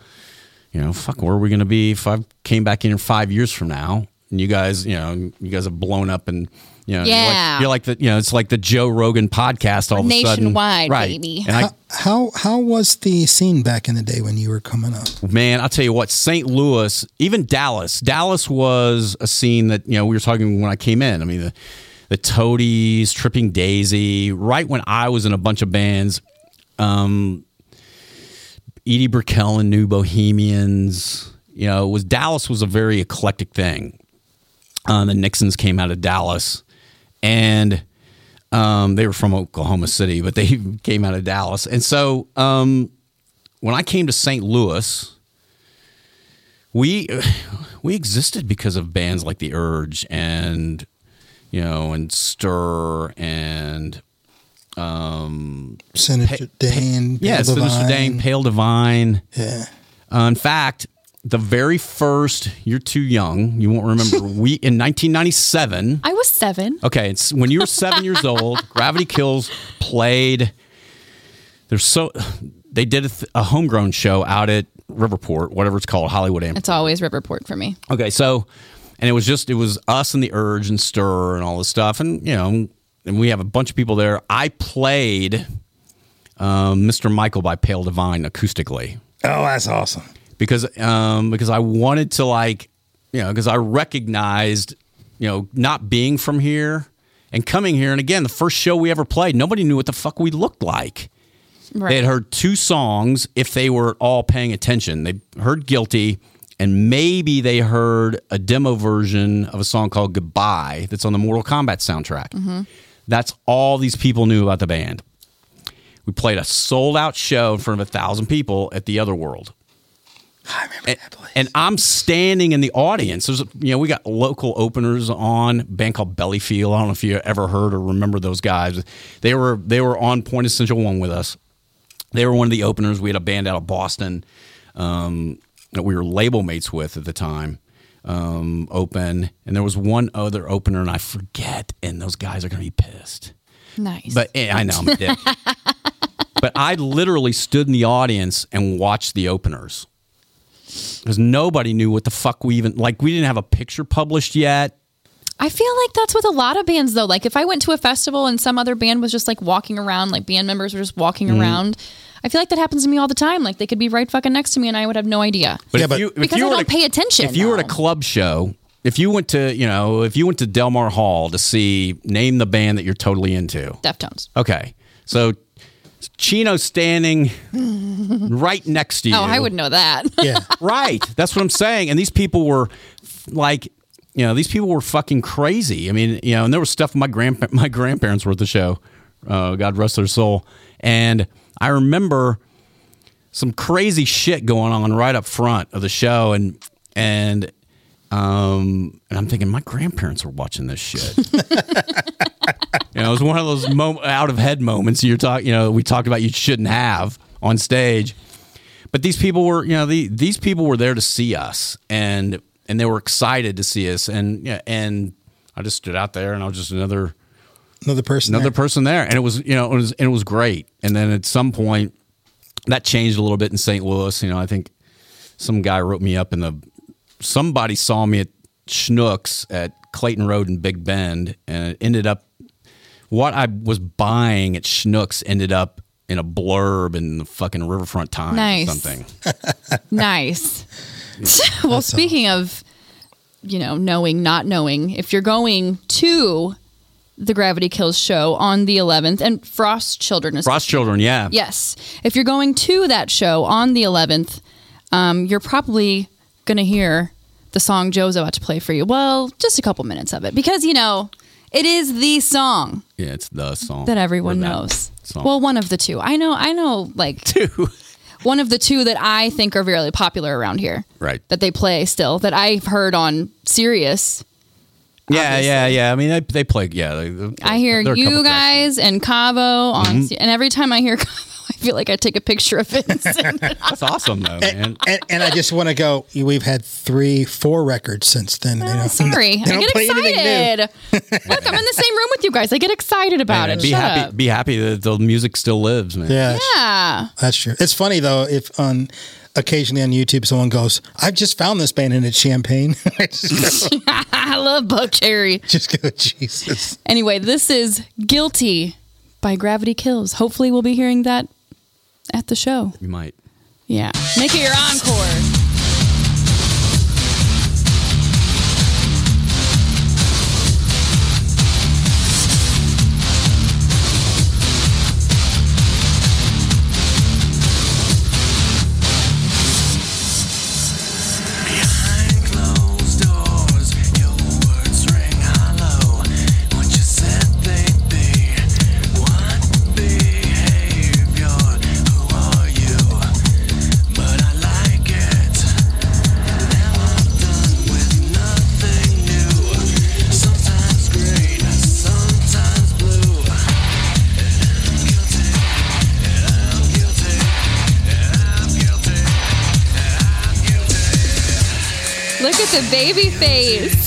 you know, fuck, where are we going to be if I came back in five years from now and you guys, you know, you guys have blown up and, you know, yeah. you're like, you're like the, you know, it's like the Joe Rogan podcast all nationwide, of a sudden. Nationwide, right. baby. And how, I, how, how was the scene back in the day when you were coming up? Man, I'll tell you what, Saint Louis, even Dallas, Dallas was a scene that, you know, we were talking when I came in. I mean, the, the Toadies, Tripping Daisy, right when I was in a bunch of bands, um, Edie Brickell and New Bohemians, you know, was Dallas was a very eclectic thing. Um, the Nixons came out of Dallas, and um, they were from Oklahoma City, but they came out of Dallas. And so um, when I came to Saint Louis, we we existed because of bands like The Urge and, you know, and Stir and... Um, Sinister pa- Dane. Pa- yeah, Sinister Dane, Pale Divine. Yeah. Uh, in fact... The very first, you're too young, you won't remember, we in nineteen ninety-seven. I was seven. Okay, it's when you were seven years old, Gravity Kills played, there's so, they did a, th- a homegrown show out at Riverport, whatever it's called, Hollywood Amphitheater. It's always Riverport for me. Okay, so, and it was just, it was us and The Urge and Stir and all this stuff, and, you know, and we have a bunch of people there. I played um, Mister Michael by Pale Divine acoustically. Oh, that's awesome. Because um, because I wanted to, like, you know, because I recognized, you know, not being from here and coming here. And again, the first show we ever played, nobody knew what the fuck we looked like. Right. They had heard two songs if they were at all paying attention. They heard Guilty, and maybe they heard a demo version of a song called Goodbye that's on the Mortal Kombat soundtrack. Mm-hmm. That's all these people knew about the band. We played a sold-out show in front of a thousand people at the Otherworld. I remember and, that place. And I'm standing in the audience. There's, you know, we got local openers on, a band called Bellyfield. I don't know if you ever heard or remember those guys. They were they were on Point Essential One with us. They were one of the openers. We had a band out of Boston um, that we were label mates with at the time. Um, open, and there was one other opener, and I forget. And those guys are gonna be pissed. Nice, but yeah, I know I'm a dick. But I literally stood in the audience and watched the openers. Because nobody knew what the fuck we even, like, we didn't have a picture published yet. I feel like that's with a lot of bands, though. Like, if I went to a festival and some other band was just, like, walking around, like, band members were just walking mm-hmm. around, I feel like that happens to me all the time. Like, they could be right fucking next to me, and I would have no idea. But yeah, if you, because if you I don't to, pay attention. If you though. were at a club show, if you went to, you know, if you went to Delmar Hall to see, name the band that you're totally into. Deftones. Okay. So... Chino standing right next to you. Oh, I would know that. Yeah. Right. That's what I'm saying. And these people were like, you know, these people were fucking crazy. I mean, you know, and there was stuff my grandpa- my grandparents were at the show, uh, God rest their soul. And I remember some crazy shit going on right up front of the show. And, and, um, and I'm thinking my grandparents were watching this shit. You know, it was one of those moment, out of head moments you're talking. You know, we talked about you shouldn't have on stage, but these people were, you know, the, these people were there to see us, and and they were excited to see us, and yeah, and I just stood out there, and I was just another another person, another there. person there, and it was, you know, it was and it was great. And then at some point, that changed a little bit in Saint Louis. You know, I think some guy wrote me up in the, somebody saw me at Schnucks at Clayton Road in Big Bend, and it ended up. What I was buying at Schnucks ended up in a blurb in the fucking Riverfront Times nice. or something. Nice. Well, that's speaking awesome. Of, you know, knowing, not knowing, if you're going to the Gravity Kills show on the eleventh, and Frost Children. Is Frost Children, yeah. Yes. If you're going to that show on the eleventh, um, you're probably going to hear the song Joe's about to play for you. Well, just a couple minutes of it because, you know... It is the song. Yeah, it's the song that everyone that knows. Song. Well, one of the two. I know. I know. Like two. One of the two that I think are really popular around here. Right. That they play still. That I've heard on Sirius. Yeah, obviously. yeah, yeah. I mean, they they play. Yeah. They, I hear you guys and Cavo on, mm-hmm. and every time I hear Cavo, I feel like I take a picture of it. That's awesome, though, man. And, and, and I just want to go, we've had three, four records since then. Oh, you know? Sorry. They I get excited. Look, I'm in the same room with you guys. I get excited about man, it. Be Shut happy up. Be happy that the music still lives, man. Yeah. yeah. That's true. It's funny, though, if on... occasionally on YouTube, someone goes, I've just found this band and it's Champagne. I, go, I love Buckcherry. Just go, Jesus. Anyway, this is Guilty by Gravity Kills. Hopefully we'll be hearing that at the show. You might. Yeah. Make it your encore. The baby face.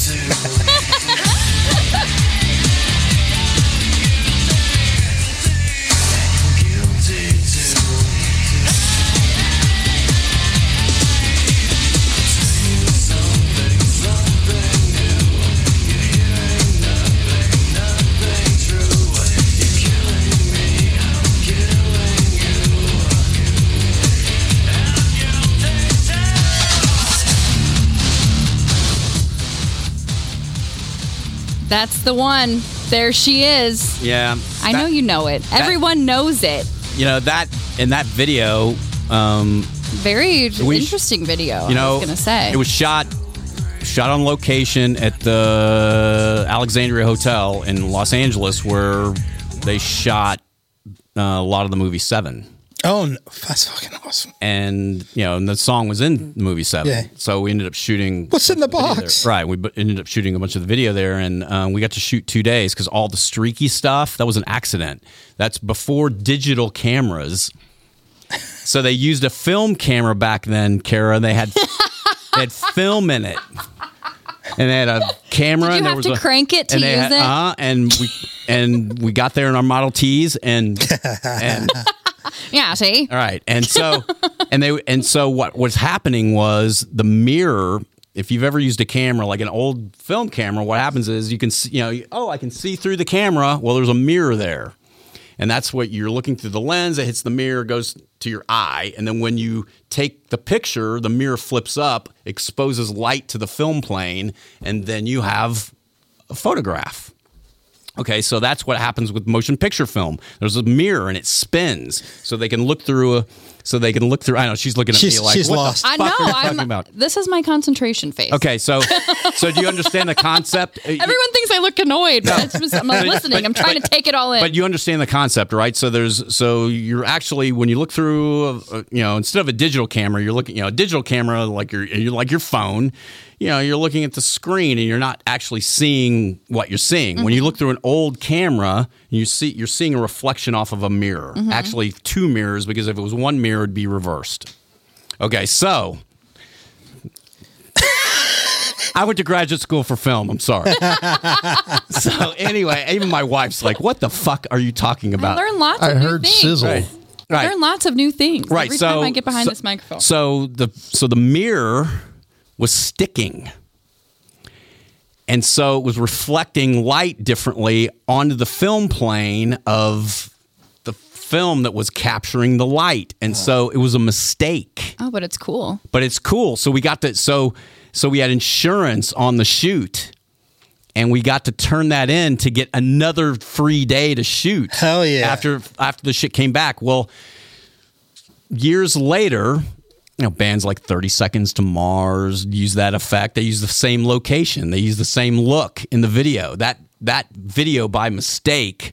That's the one. There she is. Yeah. I that, know you know it. That, Everyone knows it. You know, that in that video. Um, Very we, interesting video, you know, I was going to say. It was shot shot on location at the Alexandria Hotel in Los Angeles, where they shot uh, a lot of the movie Seven. Oh, no. That's fucking awesome. And, you know, and the song was in the movie Seven. Yeah. So we ended up shooting. What's in the box? Right. We ended up shooting a bunch of the video there, and um, we got to shoot two days because all the streaky stuff, that was an accident. That's before digital cameras. So they used a film camera back then, Kara, and they had, they had film in it. And they had a camera. Did you and there have was to a, crank it to use had, it? Uh, and, we, and we got there in our Model Ts and... and yeah, see? All right. And so and they and so what was happening was the mirror, if you've ever used a camera, like an old film camera, what happens is you can see, you know, oh, I can see through the camera. Well, there's a mirror there. And that's what you're looking through the lens. It hits the mirror, goes to your eye. And then when you take the picture, the mirror flips up, exposes light to the film plane. And then you have a photograph. Okay, so that's what happens with motion picture film. There's a mirror and it spins, so they can look through a. So they can look through. I know she's looking at she's, me like she's what lost. The fuck I know. Are you talking I'm, about? This is my concentration face. Okay, so so do you understand the concept? Everyone thinks I look annoyed, but no. just, I'm not listening. But, I'm trying but, to take it all in. But you understand the concept, right? So there's so you're actually when you look through, a, a, you know, instead of a digital camera, you're looking, you know, a digital camera like your you're like your phone. You know, you're looking at the screen and you're not actually seeing what you're seeing. Mm-hmm. When you look through an old camera, you see you're seeing a reflection off of a mirror. Mm-hmm. Actually, two mirrors, because if it was one mirror, it'd be reversed. Okay, so I went to graduate school for film. I'm sorry. So anyway, even my wife's like, "What the fuck are you talking about?" I learned lots. I of heard new things. Sizzle. Right. Right. I learned lots of new things. Right. Every so, time I get behind so, this microphone. So the so the mirror. was sticking. And so it was reflecting light differently onto the film plane of the film that was capturing the light. And so it was a mistake. Oh, but it's cool. But it's cool. So we got to, so, so we had insurance on the shoot. And we got to turn that in to get another free day to shoot. Hell yeah. After, after the shit came back. Well, years later... You know, bands like thirty seconds to Mars use that effect. They use the same location. They use the same look in the video. That that video, by mistake,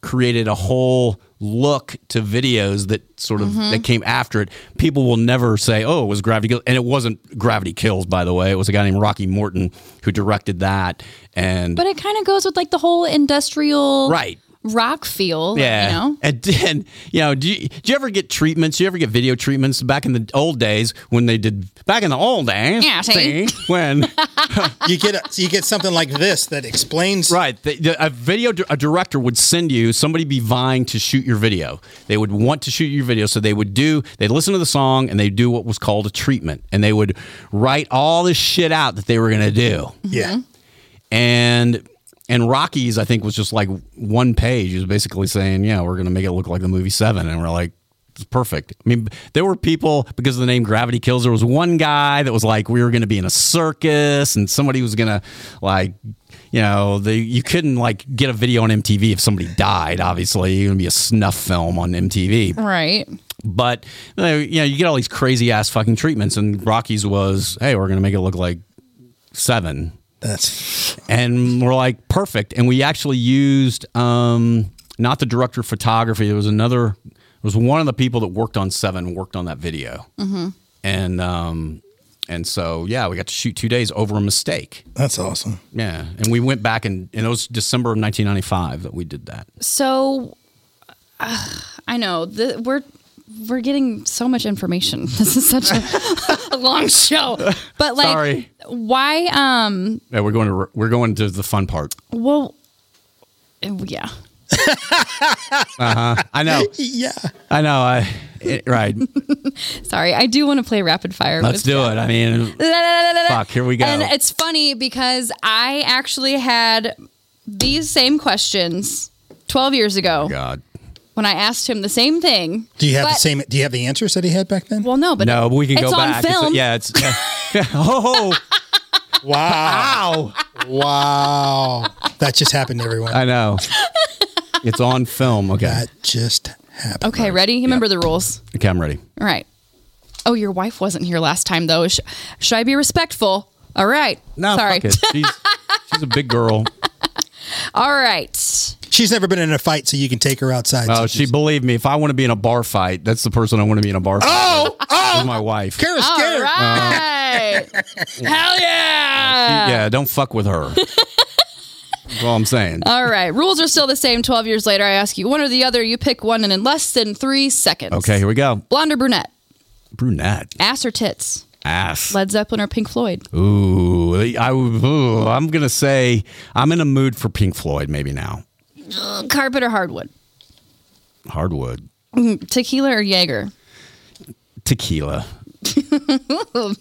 created a whole look to videos that sort of mm-hmm. that came after it. People will never say, oh, it was Gravity Kills. And it wasn't Gravity Kills, by the way. It was a guy named Rocky Morton who directed that. And But it kind of goes with like the whole industrial... Right. rock feel. Yeah. You know? And then, you know, do you, do you ever get treatments? Do you ever get video treatments back in the old days when they did, back in the old days? Yeah, see? When you get a, you get something like this that explains. Right. The, the, a video, a director would send you, somebody be vying to shoot your video. They would want to shoot your video. So they would do, they'd listen to the song and they'd do what was called a treatment. And they would write all this shit out that they were going to do. Yeah. And and Rockies, I think, was just like one page. It was basically saying, yeah, we're going to make it look like the movie Seven. And we're like, it's perfect. I mean, there were people, because of the name Gravity Kills, there was one guy that was like, we were going to be in a circus and somebody was going to like, you know, the, you couldn't like get a video on M T V if somebody died, obviously. It would be a snuff film on M T V. Right. But, you know, you get all these crazy ass fucking treatments. And Rockies was, hey, we're going to make it look like Seven. That's... And we're like, perfect. And we actually used, um, not the director of photography. There was another, there was one of the people that worked on Seven, worked on that video. Mm-hmm. And, um, and so, yeah, we got to shoot two days over a mistake. That's awesome. Yeah. And we went back and, and it was December of nineteen ninety-five that we did that. So uh, I know the, we're, we're getting so much information. This is such a, a long show, but like, Sorry. why? Um, yeah, we're going to we're going to the fun part. Well, yeah. uh-huh. I know. Yeah, I know. I it, right. Sorry, I do want to play rapid fire. Let's do Jeff. it. I mean, la, la, la, la, fuck. Here we go. And it's funny because I actually had these same questions twelve years ago. Oh, God. When I asked him the same thing. Do you have but, the same? Do you have the answers that he had back then? Well, no, but no, but we can it's go on back. Film. It's, yeah, it's yeah. oh wow, wow, that just happened to everyone. I know. It's on film. Okay, that just happened. Okay, ready? You remember yep. the rules? Okay, I'm ready. All right. Oh, your wife wasn't here last time though. Sh- should I be respectful? All right. No, sorry. Fuck it. She's, she's a big girl. All right. She's never been in a fight, so you can take her outside. Oh, she believed me. If I want to be in a bar fight, that's the person I want to be in a bar fight. Oh, with. oh, with my wife. Kara's scared. All right. Uh, Hell yeah. Uh, she, yeah, don't fuck with her. That's all I'm saying. All right. Rules are still the same. twelve years later, I ask you one or the other. You pick one, and in less than three seconds. Okay, here we go. Blonde or brunette? Brunette. Ass or tits? Ass. Led Zeppelin or Pink Floyd? Ooh, I, ooh I'm going to say I'm in a mood for Pink Floyd maybe now. Carpet or hardwood? Hardwood. Tequila or Jaeger? Tequila.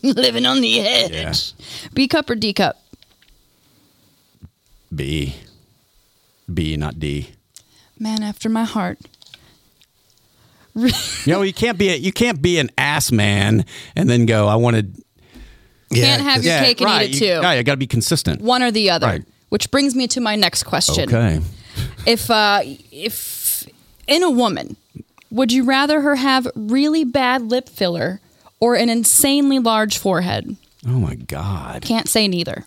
Living on the edge. Yeah. B cup or D cup? B. B, not D. Man after my heart. You know, you can't be a, you can't be an ass man and then go, I wanted. You can't yeah, have your yeah, cake and right, eat it too. You, right, you got to be consistent. One or the other. Right. Which brings me to my next question. Okay. If uh, if in a woman, would you rather her have really bad lip filler or an insanely large forehead? Oh, my God. Can't say neither.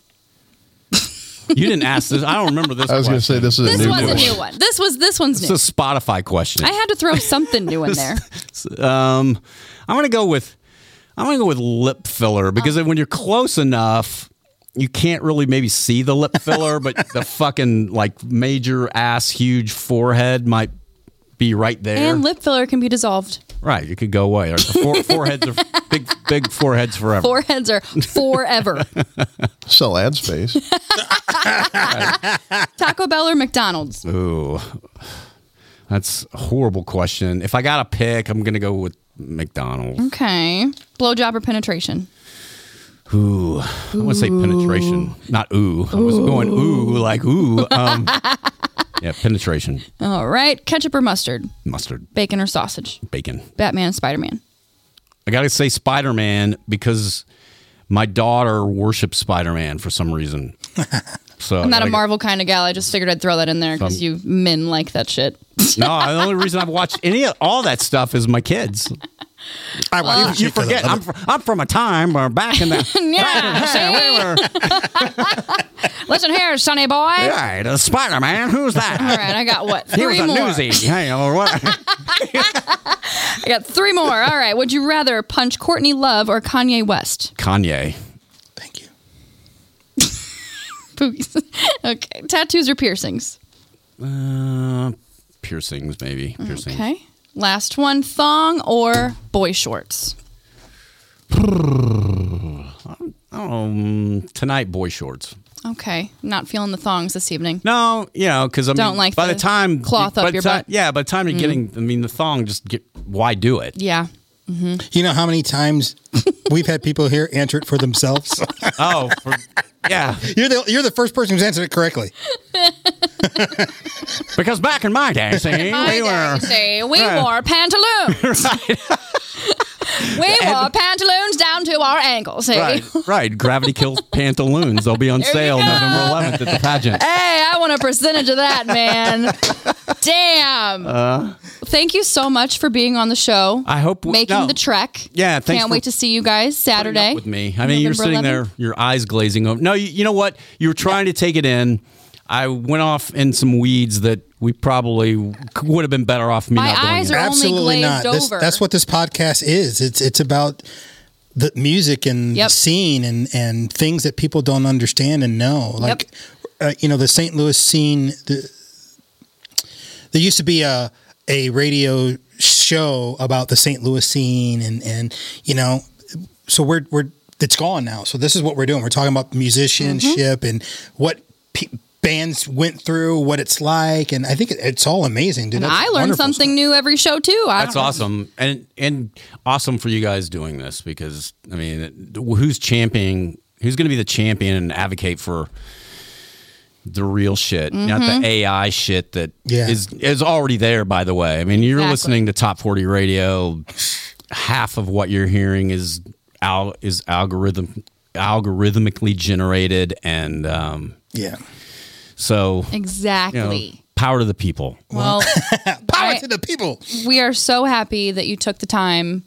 You didn't ask this. I don't remember this I was going to say this is this a new one. This was a new one. This, was, this one's this new. This is a Spotify question. I had to throw something new in there. um, I'm going to go with I'm going to go with lip filler because um, when you're close enough... You can't really maybe see the lip filler, but the fucking like major ass huge forehead might be right there. And lip filler can be dissolved. Right. It could go away. The fore- foreheads are big, big foreheads forever. Foreheads are forever. Sell ad space. Right. Taco Bell or McDonald's? Ooh, that's a horrible question. If I got to pick, I'm going to go with McDonald's. Okay. Blowjob or penetration? Ooh, I want to say penetration, not ooh. I was ooh. going ooh, like ooh. Um, yeah, penetration. All right. Ketchup or mustard? Mustard. Bacon or sausage? Bacon. Batman, Spider-Man? I got to say Spider-Man because my daughter worships Spider-Man for some reason. So I'm not a Marvel go. kind of gal. I just figured I'd throw that in there because you men like that shit. No, the only reason I've watched any of all that stuff is my kids. I well, you, you forget I'm from, I'm from a time where back in the yeah. Back in the Listen here, Sonny boy. Right, yeah, Spider Man. Who's that? All right, I got what? Three he was a more. Newsie. Hey, or what? I got three more. All right. Would you rather punch Courtney Love or Kanye West? Kanye. Thank you. Okay. Tattoos or piercings? Uh, piercings, maybe. Piercings. Okay. Last one, thong or boy shorts? Um, tonight, boy shorts. Okay, not feeling the thongs this evening. No, you know, because I don't mean, like by the, the time cloth up your time, butt. Yeah, by the time you're mm. getting, I mean, the thong just get. Why do it? Yeah. Mm-hmm. You know how many times we've had people here answer it for themselves? Oh, for, yeah. You're the you're the first person who's answered it correctly. Because back in my day, see, my we were see, we uh, wore pantaloons. Right. We and wore pantaloons down to our ankles. Hey? Right, right. Gravity Kills pantaloons. They'll be on there sale November eleventh at the pageant. Hey, I want a percentage of that, man. Damn. Uh, Thank you so much for being on the show. I hope we, making no. the trek. Yeah, thanks. Can't wait to see you guys Saturday with me. I mean, November you're sitting eleventh. There, your eyes glazing over. No, you, you know what? You were trying yeah. to take it in. I went off in some weeds that we probably would have been better off me My not going eyes in. Are Absolutely only glazed not. This, over. That's what this podcast is. It's it's about the music and yep. scene and, and things that people don't understand and know. Like, yep. uh, you know, the Saint Louis scene, the, there used to be a, a radio show about the Saint Louis scene and, and you know, so we're, we're it's gone now. So this is what we're doing. We're talking about musicianship mm-hmm. and what people, bands went through, what it's like, and I think it, it's all amazing, dude. And I learn something stuff. new every show too. I That's awesome, and and awesome for you guys doing this because I mean, who's championing? Who's going to be the champion and advocate for the real shit, mm-hmm. not the A I shit that yeah. is is already there? By the way, I mean you're exactly. listening to Top forty Radio. Half of what you're hearing is al- is algorithm algorithmically generated, and um, yeah. So exactly, you know, power to the people. Well, power I, to the people. We are so happy that you took the time.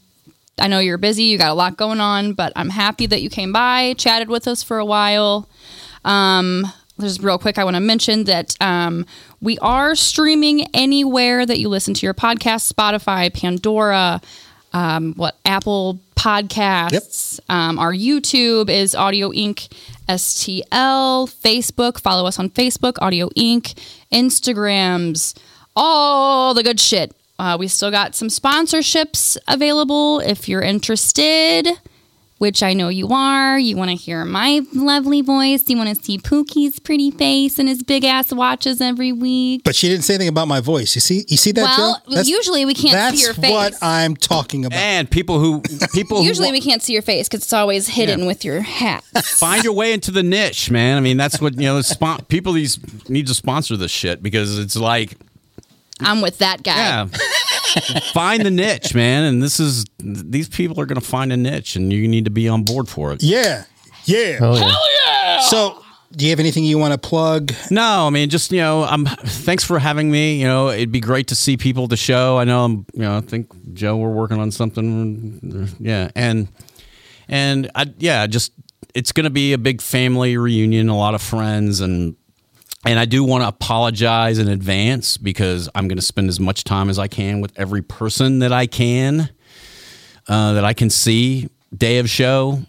I know you're busy. You got a lot going on, but I'm happy that you came by, chatted with us for a while. Um, just real quick, I want to mention that um, we are streaming anywhere that you listen to your podcast: Spotify, Pandora, um, what Apple Podcasts. Yep. Um, our YouTube is Audio Incorporated. S T L, Facebook, follow us on Facebook, Audio Incorporated, Instagrams, all the good shit. Uh, we still got some sponsorships available if you're interested, which I know you are. You want to hear my lovely voice. You want to see Pookie's pretty face and his big ass watches every week. But she didn't say anything about my voice. You see, you see that, Well, that's, usually we can't that's see your face. That's what I'm talking about. And people who... people Usually who wa- we can't see your face because it's always hidden yeah. with your hat. Find your way into the niche, man. I mean, that's what, you know, spon- people these need to sponsor this shit because it's like... I'm with that guy. Yeah. Find the niche, man, and this is these people are going to find a niche, and you need to be on board for it. Yeah, yeah, hell yeah! Hell yeah! So, do you have anything you want to plug? No, I mean, just you know, I'm. Thanks for having me. You know, it'd be great to see people at the show. I know, I'm. You know, I think Joe, we're working on something. Yeah, and and I, yeah, just it's going to be a big family reunion, a lot of friends, and. And I do want to apologize in advance because I'm going to spend as much time as I can with every person that I can, uh, that I can see day of show.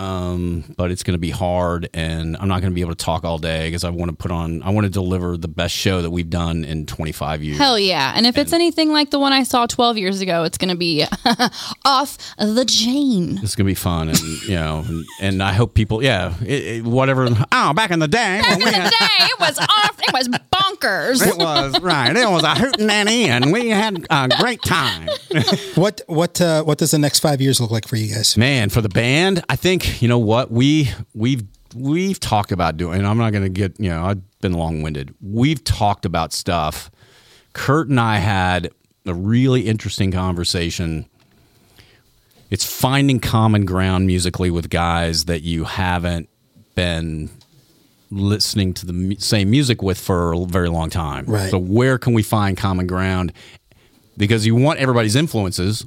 Um, but it's going to be hard and I'm not going to be able to talk all day because I want to put on, I want to deliver the best show that we've done in twenty-five years. Hell yeah. And if and, it's anything like the one I saw twelve years ago, it's going to be off the chain. It's going to be fun. And, you know, and, and I hope people, yeah, it, it, whatever. Oh, back in the day. Back in the had, day, it was off, it was bonkers. It was, right. It was a hootenanny and we had a great time. What, what, uh, what does the next five years look like for you guys? Man, for the band, I think, you know what we we've we've talked about doing, and I'm not going to get, you know, I've been long-winded. We've talked about stuff. Kurt and I had a really interesting conversation. It's finding common ground musically with guys that you haven't been listening to the same music with for a very long time. Right. So where can we find common ground? Because you want everybody's influences.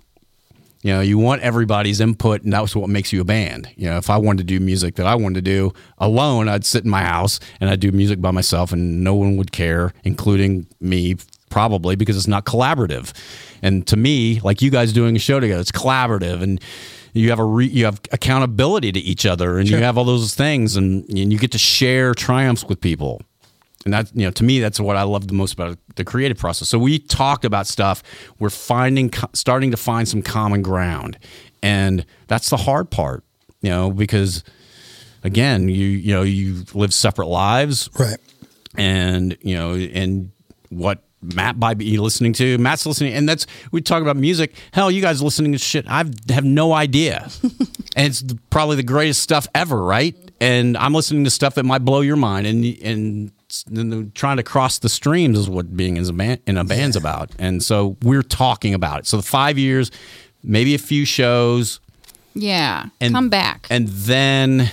You know, you want everybody's input, and that's what makes you a band. You know, if I wanted to do music that I wanted to do alone, I'd sit in my house and I'd do music by myself, and no one would care, including me, probably, because it's not collaborative. And to me, like you guys doing a show together, it's collaborative, and you have a re- you have accountability to each other, and sure. you have all those things, and, and you get to share triumphs with people. And that, you know, to me, that's what I love the most about the creative process. So we talk about stuff. We're finding, starting to find some common ground, and that's the hard part, you know, because again, you you know, you live separate lives, right? And you know, and what Matt might be listening to, Matt's listening, and that's, we talk about music. Hell, you guys listening to shit I have no idea, and it's probably the greatest stuff ever, right? And I'm listening to stuff that might blow your mind, and and. And trying to cross the streams is what being in a, man, in a band's yeah. about. And so we're talking about it. So the five years, maybe a few shows. Yeah, and, come back. And then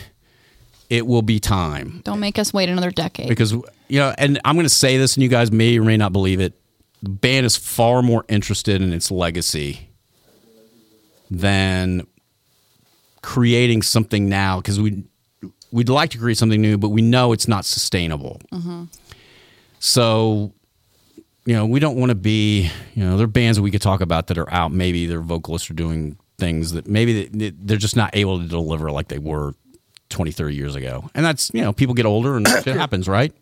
it will be time. Don't make us wait another decade. Because, you know, and I'm going to say this, and you guys may or may not believe it. The band is far more interested in its legacy than creating something now, because we... We'd like to create something new, but we know it's not sustainable. Mm-hmm. So, you know, we don't want to be, you know, there are bands that we could talk about that are out. Maybe their vocalists are doing things that maybe they're just not able to deliver like they were twenty, thirty years ago. And that's, you know, people get older and it happens, right?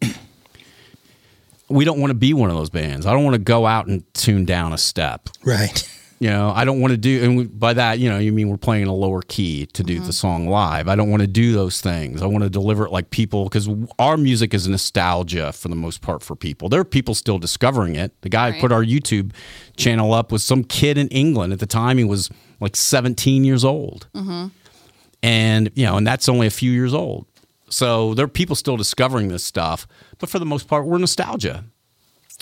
We don't want to be one of those bands. I don't want to go out and tune down a step. Right. You know, I don't want to do, and we, by that, you know, you mean we're playing in a lower key to do mm-hmm. the song live. I don't want to do those things. I want to deliver it like people, because our music is nostalgia for the most part for people. There are people still discovering it. The guy right. who put our YouTube channel up was some kid in England. At the time, he was like seventeen years old. Mm-hmm. And, you know, and that's only a few years old. So there are people still discovering this stuff. But for the most part, we're nostalgia.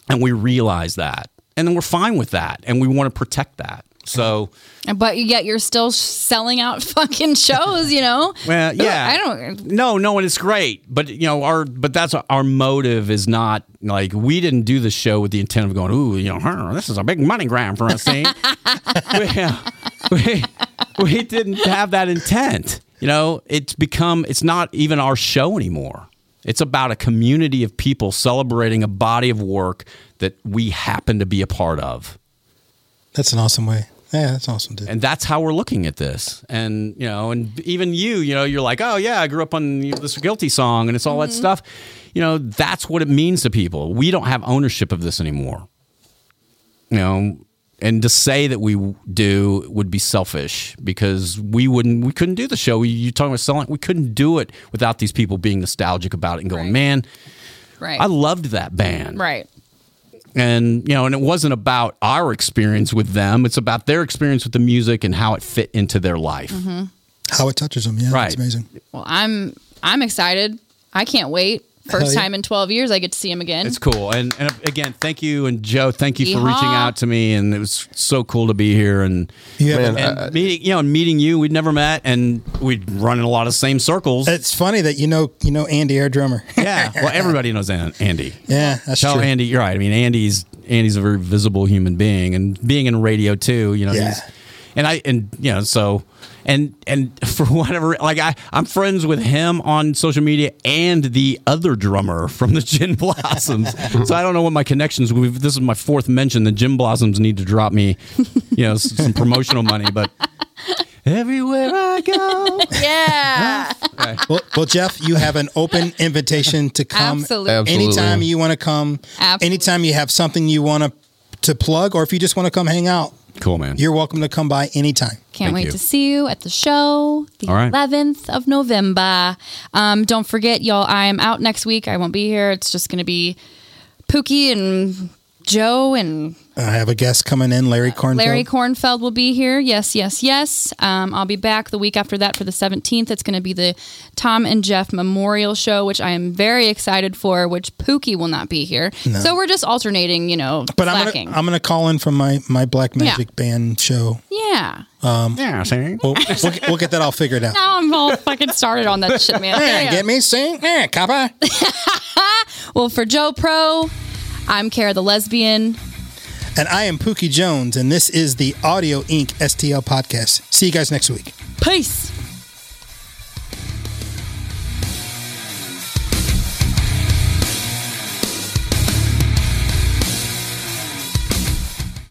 And we realize that. And then we're fine with that, and we want to protect that. So, but yet you're still selling out fucking shows, you know. Well, yeah, I don't. No, no, and it's great, but you know, our but that's our motive is not like we didn't do the show with the intent of going, ooh, you know, this is a big money grab for us. we, uh, we we didn't have that intent, you know. It's become it's not even our show anymore. It's about a community of people celebrating a body of work that we happen to be a part of. That's an awesome way. Yeah, that's awesome, dude. And that's how we're looking at this. And, you know, and even you, you know, you're like, oh, yeah, I grew up on this Guilty song and it's all mm-hmm. that stuff. You know, that's what it means to people. We don't have ownership of this anymore. You know, and to say that we do would be selfish because we wouldn't, we couldn't do the show. We, you're talking about selling, we couldn't do it without these people being nostalgic about it and going, right. man, right. I loved that band. Right. And, you know, and it wasn't about our experience with them. It's about their experience with the music and how it fit into their life. Mm-hmm. How it touches them. Yeah. Right. It's amazing. Well, I'm, I'm excited. I can't wait. First yeah. time in twelve years, I get to see him again. It's cool. And, and again, thank you. And Joe, thank you Yeehaw. for reaching out to me. And it was so cool to be here. And, yeah, and, man, and uh, meeting, you know, and meeting you, we'd never met, and we'd run in a lot of same circles. It's funny that you know, you know, Andy, our drummer. Yeah. Well, everybody knows Andy. Yeah, that's Tell true. Tell Andy, you're right. I mean, Andy's Andy's a very visible human being, and being in radio too. You know, yeah. he's, and I and you know so. And and for whatever, like I, I'm friends with him on social media and the other drummer from the Gin Blossoms. So I don't know what my connections. We've, this is my fourth mention. The Gin Blossoms need to drop me, you know, some promotional money. But everywhere I go, yeah. Right. Well, well, Jeff, you have an open invitation to come. Absolutely. Anytime you want to come. Absolutely. Anytime you have something you want to to plug, or if you just want to come hang out. Cool, man. You're welcome to come by anytime. Can't Thank wait you. to see you at the show, the All right. eleventh of November. Um, don't forget, y'all, I'm out next week. I won't be here. It's just going to be Pookie and Joe and... I have a guest coming in, Larry Kornfeld. Larry Kornfeld will be here. Yes, yes, yes. Um, I'll be back the week after that for the seventeenth. It's going to be the Tom and Jeff Memorial Show, which I am very excited for, which Pookie will not be here. No. So we're just alternating, you know, but slacking. I'm going to call in from my, my Black Magic yeah. Band show. Yeah. Um, yeah, we'll, we'll, we'll get that all figured out. Now I'm all fucking started on that shit, man. Yeah, yeah. Get me sing. Yeah, copper. Well, for Joe Pro, I'm Kara the Lesbian. And I am Pookie Jones, and this is the Audio Incorporated S T L podcast. See you guys next week. Peace.